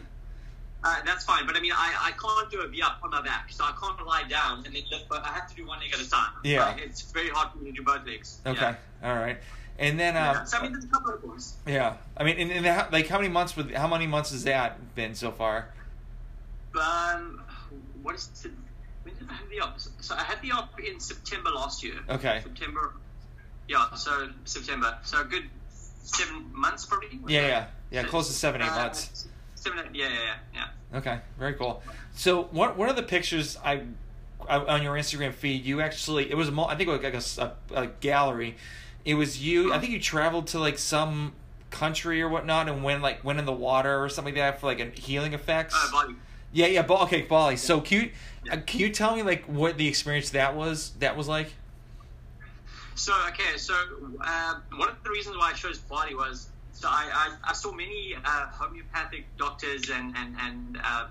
Uh, that's fine, but I mean, I, I can't do a V up on my back, so I can't lie down and then lift. But I have to do one leg at a time. Yeah, like, it's very hard for me to do both legs. Okay, yeah. All right, and then um, yeah. So I mean, there's a couple of things. Yeah, I mean, and, and how, like how many months with how many months has that been so far? Um. What is the, when did I have the op? So I had the op in September last year. Okay. September. Yeah, so September. So a good seven months probably. Yeah, yeah. Yeah, so, close to seven, eight uh, months. Seven, eight, yeah, yeah, yeah, yeah. Okay, very cool. So one, one of the pictures I, I on your Instagram feed, you actually, it was, I think it was like a, a, a gallery. It was you, I think you traveled to like some country or whatnot, and went like went in the water or something like that for like a healing effects. Uh, Bali. Yeah, yeah, ba- okay, Bali. So can you, yeah. uh, can you tell me like what the experience that was that was like? So okay, so uh, one of the reasons why I chose Bali was so I I, I saw many uh, homeopathic doctors and and and uh,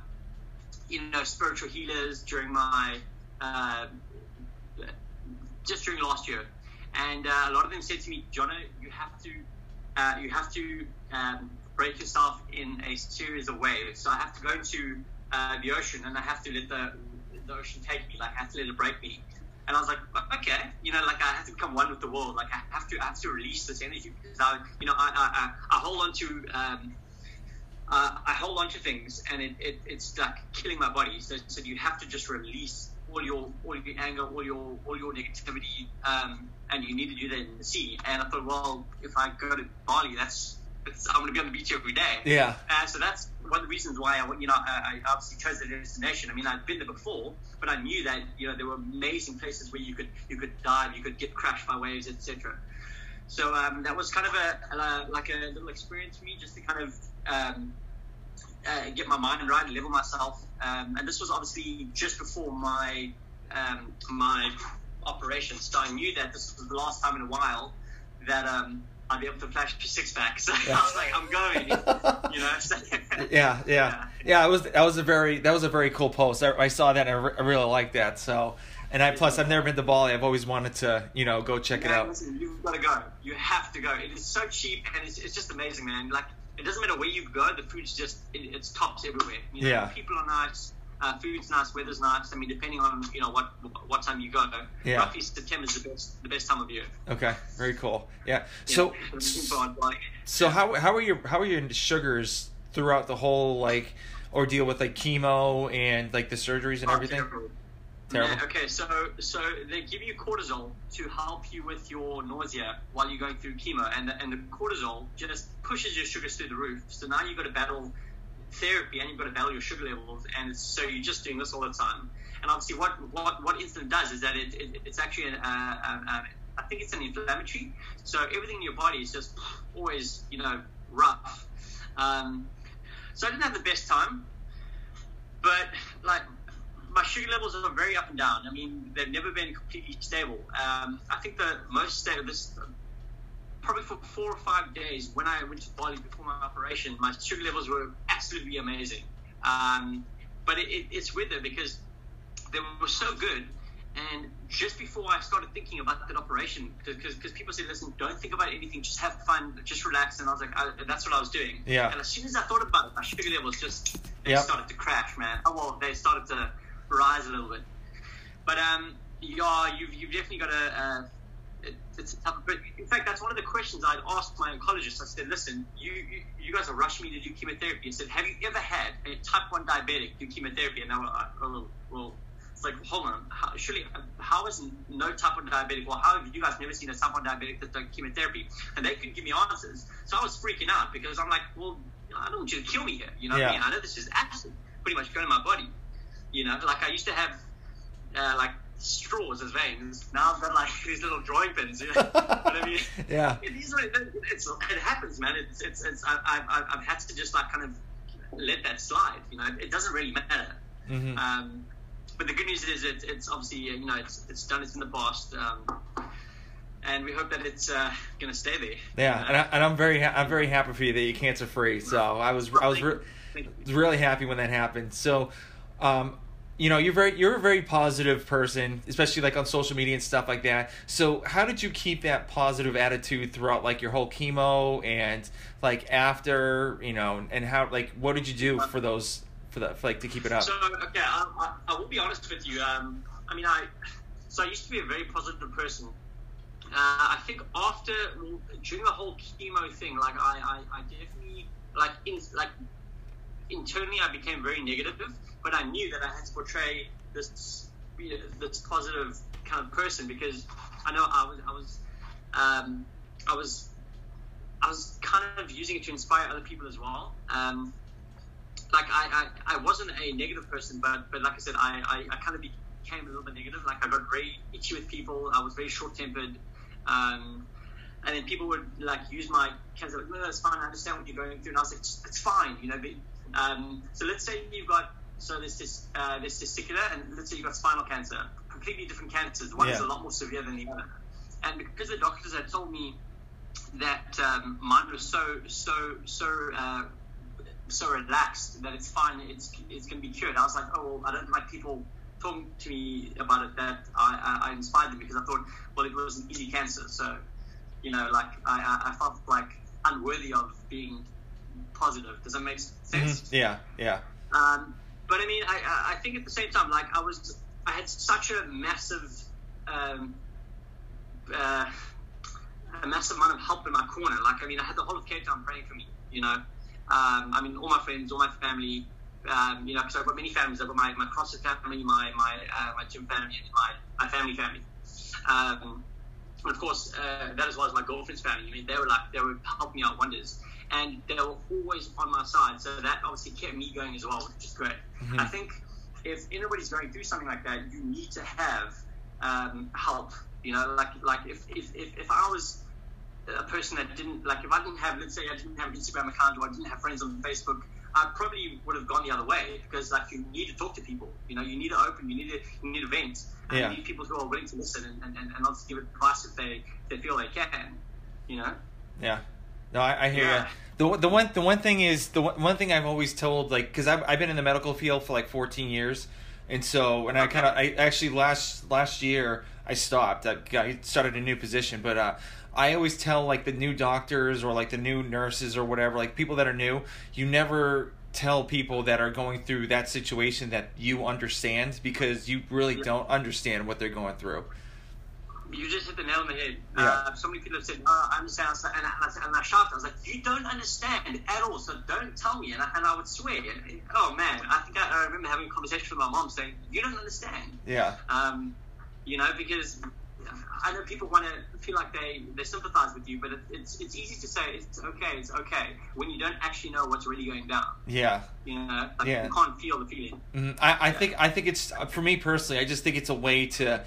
you know spiritual healers during my uh, just during last year, and uh, a lot of them said to me, Jono, you have to. Uh, you have to um, break yourself in a series of ways. So I have to go into uh, the ocean, and I have to let the, the ocean take me. Like I have to let it break me. And I was like, okay, you know, like I have to become one with the world. Like I have to, I have to release this energy because I, you know, I, I, I hold on to, um, uh, I hold on to things, and it, it, it's like killing my body. So, so you have to just release all your, all your anger, all your, all your negativity. Um, And you need to do that in the sea. And I thought, well, if I go to Bali, that's, that's I'm going to be on the beach every day. Yeah. Uh, so that's one of the reasons why I, you know, I, I obviously chose the destination. I mean, I'd been there before, but I knew that you know there were amazing places where you could you could dive, you could get crashed by waves, et cetera. So um, that was kind of a uh, like a little experience for me, just to kind of um, uh, get my mind right, and level myself. Um, and this was obviously just before my um, my. operations, so I knew that this was the last time in a while that um I'd be able to flash six packs. So yeah. I was like, I'm going, you know. So, yeah, yeah, yeah, yeah. It was that was a very that was a very cool post. I, I saw that and I, re- I really liked that. So, and I plus I've never been to Bali. I've always wanted to, you know, go check man, it out. Listen, you've got to go. You have to go. It is so cheap and it's it's just amazing, man. Like it doesn't matter where you go, the food's just it, it's tops everywhere. You know, yeah, people are nice. Uh, food's nice, weather's nice. I mean, depending on you know what what time you go. Yeah. Roughly September is the best the best time of year. Okay, very cool. Yeah. So yeah. so how how are your how are your sugars throughout the whole like ordeal with like chemo and like the surgeries and oh, everything? Terrible. terrible. Yeah, okay, so so they give you cortisol to help you with your nausea while you're going through chemo, and the, and the cortisol just pushes your sugars through the roof. So now you've got to battle therapy and you've got to value your sugar levels, and so you're just doing this all the time. And obviously what what what insulin does is that it, it it's actually an, uh, um, uh, I think it's an inflammatory, so everything in your body is just always you know rough. Um so I didn't have the best time, but like my sugar levels are very up and down. I mean, they've never been completely stable. um I think the most stable this probably for four or five days when I went to Bali before my operation, my sugar levels were absolutely amazing. Um, but it, it, it's weird though, because they were so good. And just before I started thinking about that operation, because people said, listen, don't think about anything, just have fun, just relax. And I was like, I, that's what I was doing. Yeah. And as soon as I thought about it, my sugar levels just they yep. started to crash, man. Oh, well, they started to rise a little bit. But um, yeah, you've, you've definitely got to... Uh, It, it's a tough, but in fact, that's one of the questions I'd asked my oncologist. I said, listen, you, you, you guys are rushing me to do chemotherapy. I said, have you ever had a type one diabetic do chemotherapy? And they were like, oh, well, it's like, hold on, how, surely, how is no type one diabetic? Well, how have you guys never seen a type one diabetic that does chemotherapy? And they couldn't give me answers. So I was freaking out because I'm like, well, I don't want you to kill me here. You know yeah. what I mean? I know this is absolutely pretty much going to my body. You know, like I used to have, uh, like, straws as veins. Now I've got like these little drawing pins. You know? But I mean, yeah. These are, it's, it happens, man. It's it's, it's I, I've I've had to just like kind of let that slide. You know, it doesn't really matter. Mm-hmm. Um, but the good news is it, it's obviously you know it's it's done. It's in the past, um, and we hope that it's uh, gonna stay there. Yeah, uh, and, I, and I'm very ha- I'm very happy for you that you're cancer free. So I was I was re- really happy when that happened. So. Um, You know, you're very you're a very positive person, especially like on social media and stuff like that. So how did you keep that positive attitude throughout like your whole chemo and like after, you know, and how like what did you do for those for the for, like to keep it up? So okay, I, I, I will be honest with you. Um, I mean, I so I used to be a very positive person. Uh, I think after during the whole chemo thing, like I I, I definitely like in like. internally, I became very negative, but I knew that I had to portray this you know, this positive kind of person because I know I was I was um, I was I was kind of using it to inspire other people as well. Um, like I, I, I wasn't a negative person, but but like I said, I, I, I kind of became a little bit negative. Like I got very itchy with people. I was very short tempered. Um, And then people would like use my kids like, no, that's fine, I understand what you're going through. And I was like, it's fine, you know. But, um, so let's say you've got, so there's this, uh, there's testicular, and let's say you've got spinal cancer, completely different cancers. One yeah. is a lot more severe than the other. And because the doctors had told me that um, mine was so, so, so, uh, so relaxed that it's fine, it's it's going to be cured. I was like, oh, well, I don't like people talking to me about it, that I, I, I inspired them, because I thought, well, it was an easy cancer. So, you know, like I, I felt like unworthy of being positive. Does that make sense? Mm-hmm. Yeah, yeah. Um, but I mean, I, I think at the same time, like I was, I had such a massive, um, uh, a massive amount of help in my corner. Like, I mean, I had the whole of Cape Town praying for me, you know. Um, I mean, all my friends, all my family, um, you know, because I've got many families. I've got my, my CrossFit family, my my, uh, my gym family, and my, my family family. Um, and of course, uh, that as well as my girlfriend's family. I mean, they were like, they were helping me out wonders. And they were always on my side. So that obviously kept me going as well, which is great. Mm-hmm. I think if anybody's going through something like that, you need to have um, help. You know, like like if, if, if, if I was... a person that didn't, like if I didn't have, let's say I didn't have an Instagram account, or I didn't have friends on Facebook, I probably would have gone the other way, because like you need to talk to people, you know, you need to open, you need to, you need to vent, and yeah. you need people who are willing to listen and, and, and obviously give advice if they, if they feel they can, you know? Yeah. No, I, I hear yeah. you. The, the one, the one thing is, the one, one thing I've always told, like, cause I've, I've been in the medical field for like fourteen years. And so, and okay. I kind of, I actually last, last year I stopped, I, I started a new position, but, uh, I always tell like the new doctors or like the new nurses or whatever, like people that are new, you never tell people that are going through that situation that you understand, because you really yeah. don't understand what they're going through. You just hit the nail on the head. Yeah. Uh, so many people have said, oh, I understand. And I, and I shouted, I was like, you don't understand at all, so don't tell me. And I, and I would swear, and, oh man, I think I, I remember having a conversation with my mom saying, you don't understand. Yeah. Um, you know, because... I know people want to feel like they, they sympathize with you, but it, it's it's easy to say it's okay, it's okay, when you don't actually know what's really going down. Yeah. You know, like yeah. you can't feel the feeling. Mm-hmm. I, I yeah. think I think it's, for me personally, I just think it's a way to,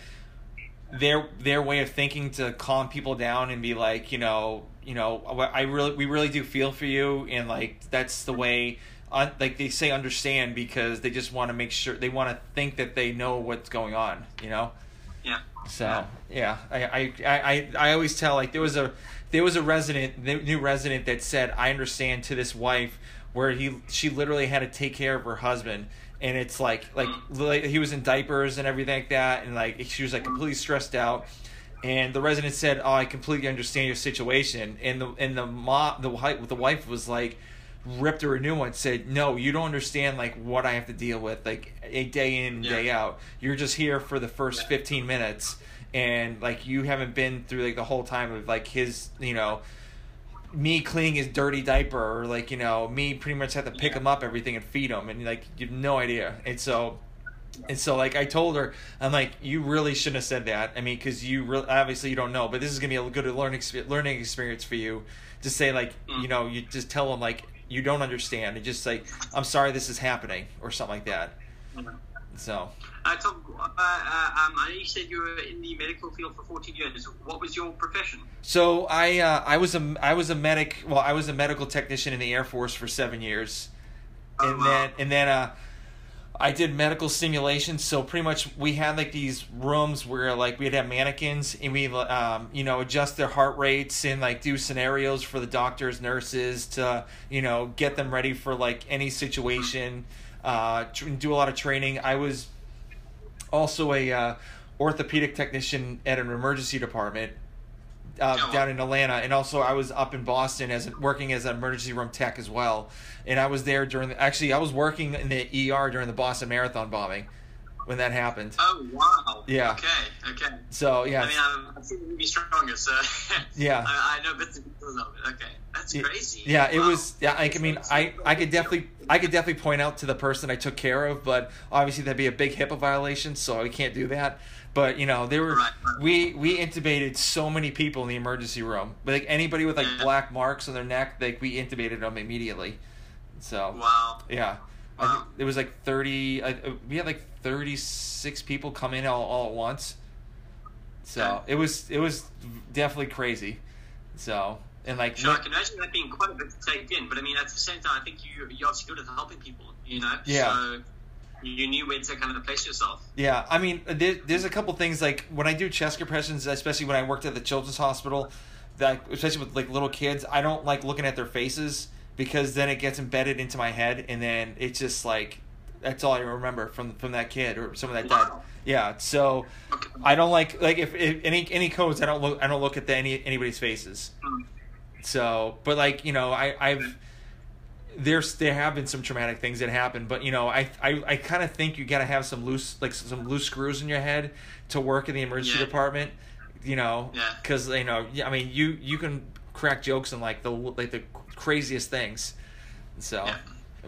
their their way of thinking to calm people down and be like, you know, you know, I really we really do feel for you, and like that's the way, like they say understand, because they just want to make sure, they want to think that they know what's going on, you know? Yeah. So yeah, I, I I I always tell, like there was a there was a resident new resident that said, I understand, to this wife, where he she literally had to take care of her husband, and it's like like he was in diapers and everything like that, and like she was like completely stressed out, and the resident said, oh, I completely understand your situation, and the and the mom the wife the wife was like, ripped her a new one, said, no, you don't understand like what I have to deal with, like a day in and yeah. day out. You're just here for the first yeah. fifteen minutes, and like you haven't been through like the whole time of like his, you know, me cleaning his dirty diaper, or like, you know, me pretty much have to pick yeah. him up, everything, and feed him, and like you have no idea. And so and so like I told her, I'm like, you really shouldn't have said that. I mean, because you re- obviously you don't know, but this is gonna be a good learning learning experience for you to say, like mm. you know, you just tell him like, you don't understand. It's just like, I'm sorry this is happening, or something like that. So. Uh, Tom, uh, um, I know you said you were in the medical field for fourteen years. What was your profession? So I, uh, I was a, I was a medic. Well, I was a medical technician in the Air Force for seven years, oh, and wow. then, and then, uh, I did medical simulations. So pretty much we had like these rooms where like we'd have mannequins, and we um you know, adjust their heart rates and like do scenarios for the doctors, nurses, to, you know, get them ready for like any situation, uh do a lot of training. I was also a uh, orthopedic technician at an emergency department Uh, no. down in Atlanta, and also I was up in Boston as working as an emergency room tech as well. And I was there during the, actually I was working in the E R during the Boston Marathon bombing when that happened. Oh wow! Yeah. Okay. Okay. So yeah. I mean, I've seen the movie Stronger, so yeah. I, I know bits and pieces of it. Okay, that's crazy. Yeah, wow. It was. Yeah, I, I mean, I, I could definitely I could definitely point out to the person I took care of, but obviously that'd be a big HIPAA violation, so I can't do that. But you know, there were right, right. we we intubated so many people in the emergency room. Like anybody with like yeah. black marks on their neck, like we intubated them immediately. So wow. Yeah. Wow. I think it was like thirty. I, we had like thirty-six people come in all, all at once. So yeah. it was it was definitely crazy. So, and like, sure, I can imagine that being quite a bit to take in, but I mean, at the same time, I think you you're obviously good at helping people, you know. Yeah. So you knew where to kind of place yourself. Yeah, I mean, there, there's a couple things, like when I do chest compressions, especially when I worked at the Children's Hospital, that especially with like little kids, I don't like looking at their faces, because then it gets embedded into my head, and then it's just like, that's all I remember from from that kid or some of that dad. Yeah, so okay. I don't like like if, if any any codes, I don't look I don't look at the, any anybody's faces. So, but like, you know, I I've there's there have been some traumatic things that happen, but you know, I I I kind of think you gotta have some loose like some loose screws in your head to work in the emergency yeah. department, you know, because yeah. you know, I mean, you you can crack jokes and like the like the craziest things, so. Yeah.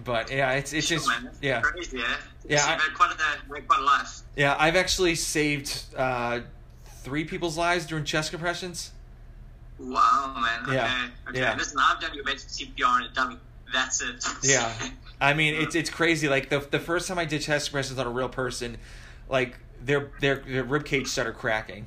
But yeah, it's it's sure, just man. yeah, crazy, yeah. yeah I, made quite a, made quite a life. Yeah, I've actually saved uh, three people's lives during chest compressions. Wow, man. Yeah. Okay. Okay. Yeah. Listen, I've done your basic C P R and a dummy. That's it. Yeah. I mean, it's it's crazy. Like the the first time I did chest compressions on a real person, like their their their rib cage started cracking.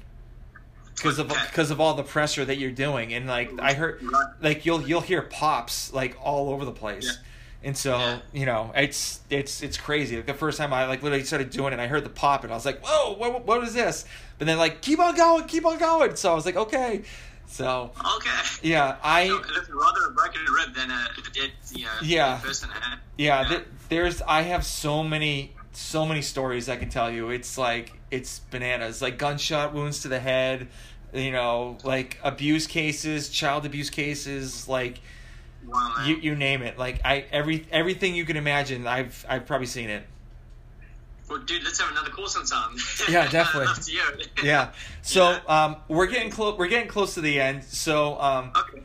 Because of because of all the pressure that you're doing, and like I heard, like you'll you'll hear pops like all over the place. Yeah. And so, yeah. you know, it's it's it's crazy. Like the first time I like literally started doing it, I heard the pop, and I was like, "Whoa, what what is this?" But then like, keep on going, keep on going. So I was like, "Okay." So okay. Yeah, I. So it's rather a broken rib than a dead you know, yeah. person. Huh? Yeah, yeah. Th- there's I have so many so many stories I can tell you. It's like it's bananas. Like gunshot wounds to the head, you know, like abuse cases, child abuse cases, like. Wow, you you name it, like I every everything you can imagine, I've I've probably seen it. Well, dude, let's have another call sometime. Yeah, definitely. After you. Yeah. So yeah. um, we're getting close. We're getting close to the end. So um, okay.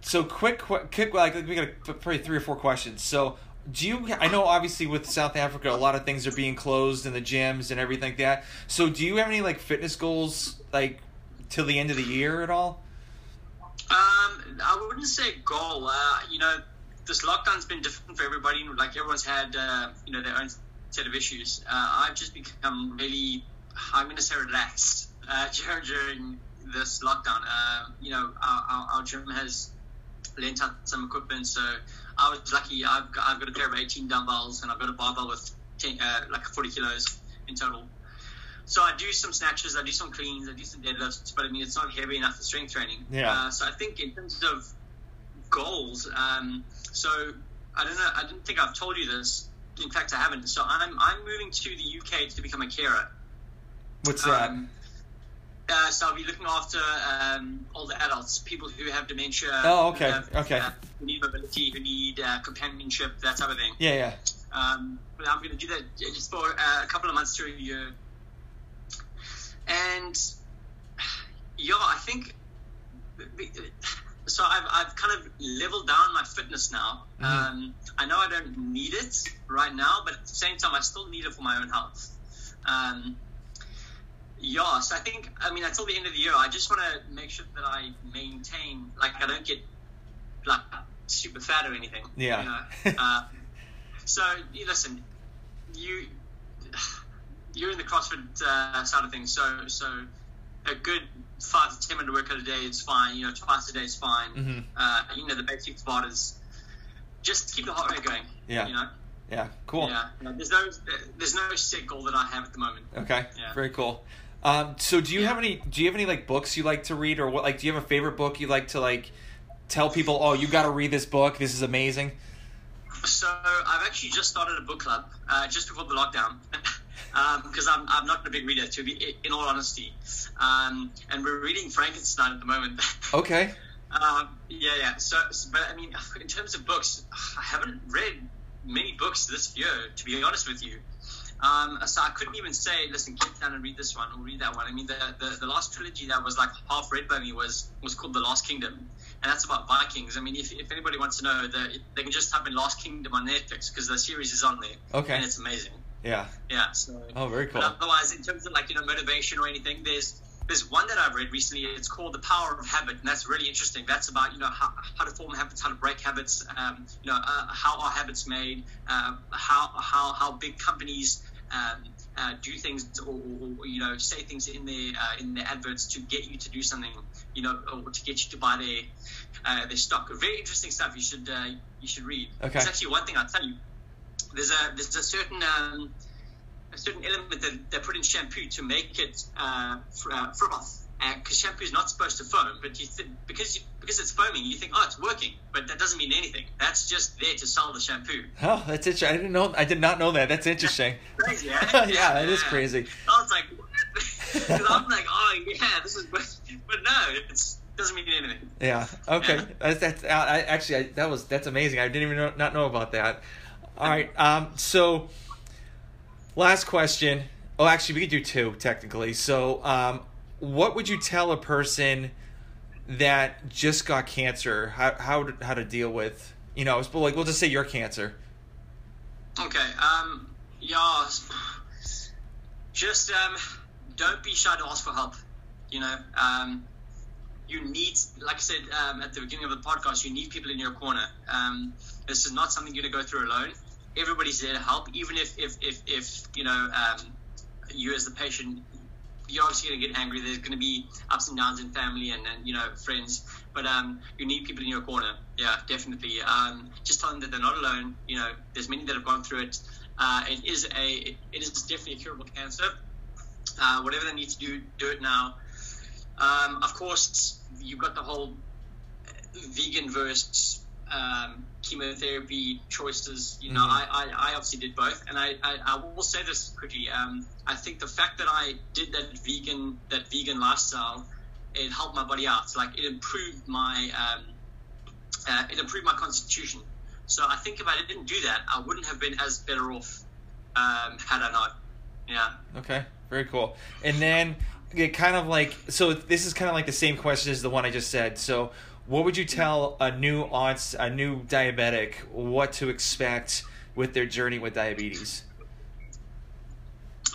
So quick, quick, quick. Like we got probably three or four questions. So do you? I know obviously with South Africa, a lot of things are being closed in the gyms and everything like that. So do you have any like fitness goals like till the end of the year at all? Um, I wouldn't say goal. Uh, you know, this lockdown's been different for everybody. Like everyone's had, uh, you know, their own set of issues. Uh, I've just become really, I'm going to say, relaxed uh, during this lockdown. Uh, you know, our, our, our gym has lent out some equipment, so I was lucky. I've got, I've got a pair of eighteen dumbbells, and I've got a barbell with ten, uh, like forty kilos in total. So I do some snatches, I do some cleans, I do some deadlifts, but I mean, it's not heavy enough for strength training. Yeah. Uh, so I think in terms of goals, um, so I don't know, I didn't think I've told you this. In fact, I haven't. So I'm I'm moving to the U K to become a carer. What's um, that? Uh, so I'll be looking after um, older adults, people who have dementia. Oh, okay, who have, okay. Uh, who need mobility, who need uh, companionship, that type of thing. Yeah, yeah. Um, but I'm going to do that just for uh, a couple of months to a year. And yeah, I think so. I've I've kind of leveled down my fitness now. Mm-hmm. Um, I know I don't need it right now, but at the same time, I still need it for my own health. Um, yeah, so I think I mean until the end of the year, I just want to make sure that I maintain, like I don't get like super fat or anything. Yeah. You know? uh, so listen, you. You're in the CrossFit uh, side of things, so so a good five to ten minute workout a day is fine. You know, twice a day is fine. Mm-hmm. Uh, you know, the basic part is just keep the heart rate going. Yeah. You know. Yeah. Cool. Yeah. There's no there's no set goal that I have at the moment. Okay. Yeah. Very cool. Um, so do you yeah. have any do you have any like books you like to read, or what like do you have a favorite book you like to like tell people? Oh, you got to read this book. This is amazing. So I've actually just started a book club uh, just before the lockdown. Because um, I'm I'm not a big reader, to be in all honesty, um, and we're reading Frankenstein at the moment. Okay. um, yeah, yeah. So, but I mean, in terms of books, I haven't read many books this year, to be honest with you. Um, so I couldn't even say, listen, get down and read this one or read that one. I mean, the, the, the last trilogy that was like half read by me was was called The Last Kingdom, and that's about Vikings. I mean, if if anybody wants to know, the, they can just type in Last Kingdom on Netflix because the series is on there. Okay. And it's amazing. Yeah. Yeah. So, oh, very cool. But otherwise, in terms of like, you know, motivation or anything, there's there's one that I've read recently. It's called The Power of Habit, and that's really interesting. That's about, you know, how, how to form habits, how to break habits, um, you know, uh, how are habits made, uh, how how how big companies um, uh, do things or, or, you know, say things in their uh, in their adverts to get you to do something. you know, or to get you to buy their uh, their stock. Very interesting stuff. You should uh, you should read. Okay. There's actually one thing I'll tell you. There's a there's a certain um, a certain element that they put in shampoo to make it uh, fr- uh, froth. Because uh, shampoo is not supposed to foam, but you th- because you, because it's foaming, you think, oh, it's working, but that doesn't mean anything. That's just there to sell the shampoo. Oh, that's interesting. I didn't know. I did not know that. That's interesting. That's crazy, eh? Yeah, that is crazy. I was like, what? I'm like, oh yeah, this is, but no, it doesn't mean anything. Yeah. Okay. Yeah. That's, that's I, actually I, that was that's amazing. I didn't even know, not know about that. All right. Um. So, last question. Oh, actually, we could do two technically. So, um. What would you tell a person that just got cancer? How how to, how to deal with, you know, like we'll just say your cancer. Okay. Um. Yeah. Just um. Don't be shy to ask for help. You know. Um. You need, like I said um, at the beginning of the podcast, you need people in your corner. Um. This is not something you're gonna go through alone. Everybody's there to help, even if if if if you know um, you as the patient. You're obviously going to get angry. There's going to be ups and downs in family and, and you know, friends. But um, you need people in your corner. Yeah, definitely. Um, just tell them that they're not alone. You know, there's many that have gone through it. Uh, it is a, it, it is definitely a curable cancer. Uh, whatever they need to do, do it now. Um, of course, you've got the whole vegan versus um, chemotherapy choices. You know, mm-hmm. I, I, I obviously did both, and I, I, I will say this quickly. Um, I think the fact that I did that vegan that vegan lifestyle, it helped my body out. Like it improved my um, uh, it improved my constitution. So I think if I didn't do that, I wouldn't have been as better off um, had I not. Yeah. Okay. Very cool. And then it kind of like so. This is kind of like the same question as the one I just said. So. What would you tell a new aunt, a new diabetic, what to expect with their journey with diabetes?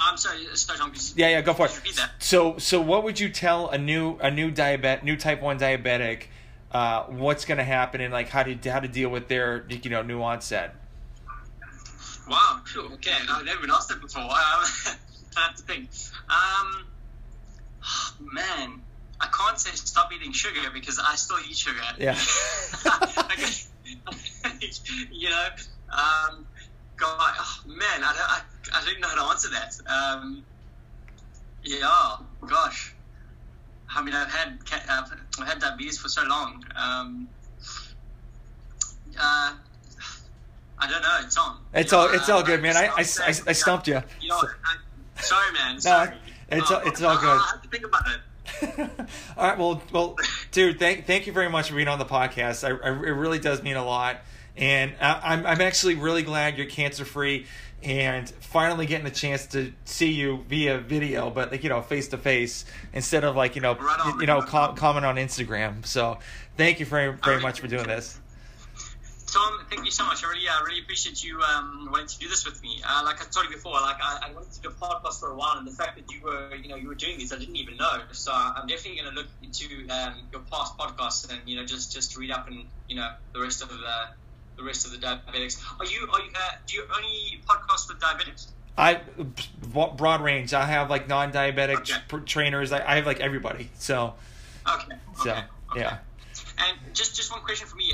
I'm sorry, sorry I'm just, yeah, yeah, go for it. So, so what would you tell a new, a new diabet, new type one diabetic, uh, what's going to happen and like how to how to deal with their, you know, new onset? Wow, cool. Okay, I've never been asked that before. I have to think. Um, oh, man. I can't say stop eating sugar because I still eat sugar. Yeah. You know, um, God, oh, man, I don't, I, I don't know how to answer that. Um, yeah, gosh. I mean, I've had I've, I've had diabetes for so long. Um, uh, I don't know. It's on. It's all know, it's all good, I, man. I I, I, I stumped you. You know, so, I, sorry, man. Sorry. No, it's oh, it's all good. I have to think about it. All right, well, well, dude, thank thank you very much for being on the podcast. I, I it really does mean a lot, and I, I'm I'm actually really glad you're cancer free, and finally getting a chance to see you via video, but like you know, face to face instead of like you know, right on, you, you know, right com- comment on Instagram. So, thank you very very really much for doing this. Tom, thank you so much. I really, I really appreciate you um, wanting to do this with me. Uh, like I told you before, like I, I wanted to do a podcast for a while, and the fact that you were, you know, you were doing this, I didn't even know. So I'm definitely going to look into um, your past podcasts and you know, just, just read up and you know, the rest of the the rest of the diabetics. Are you, are you uh, do you only podcast with diabetics? I broad range. I have like non-diabetic okay. tr- trainers. I, I have like everybody. So okay. So okay. Okay. Yeah. And just just one question for me.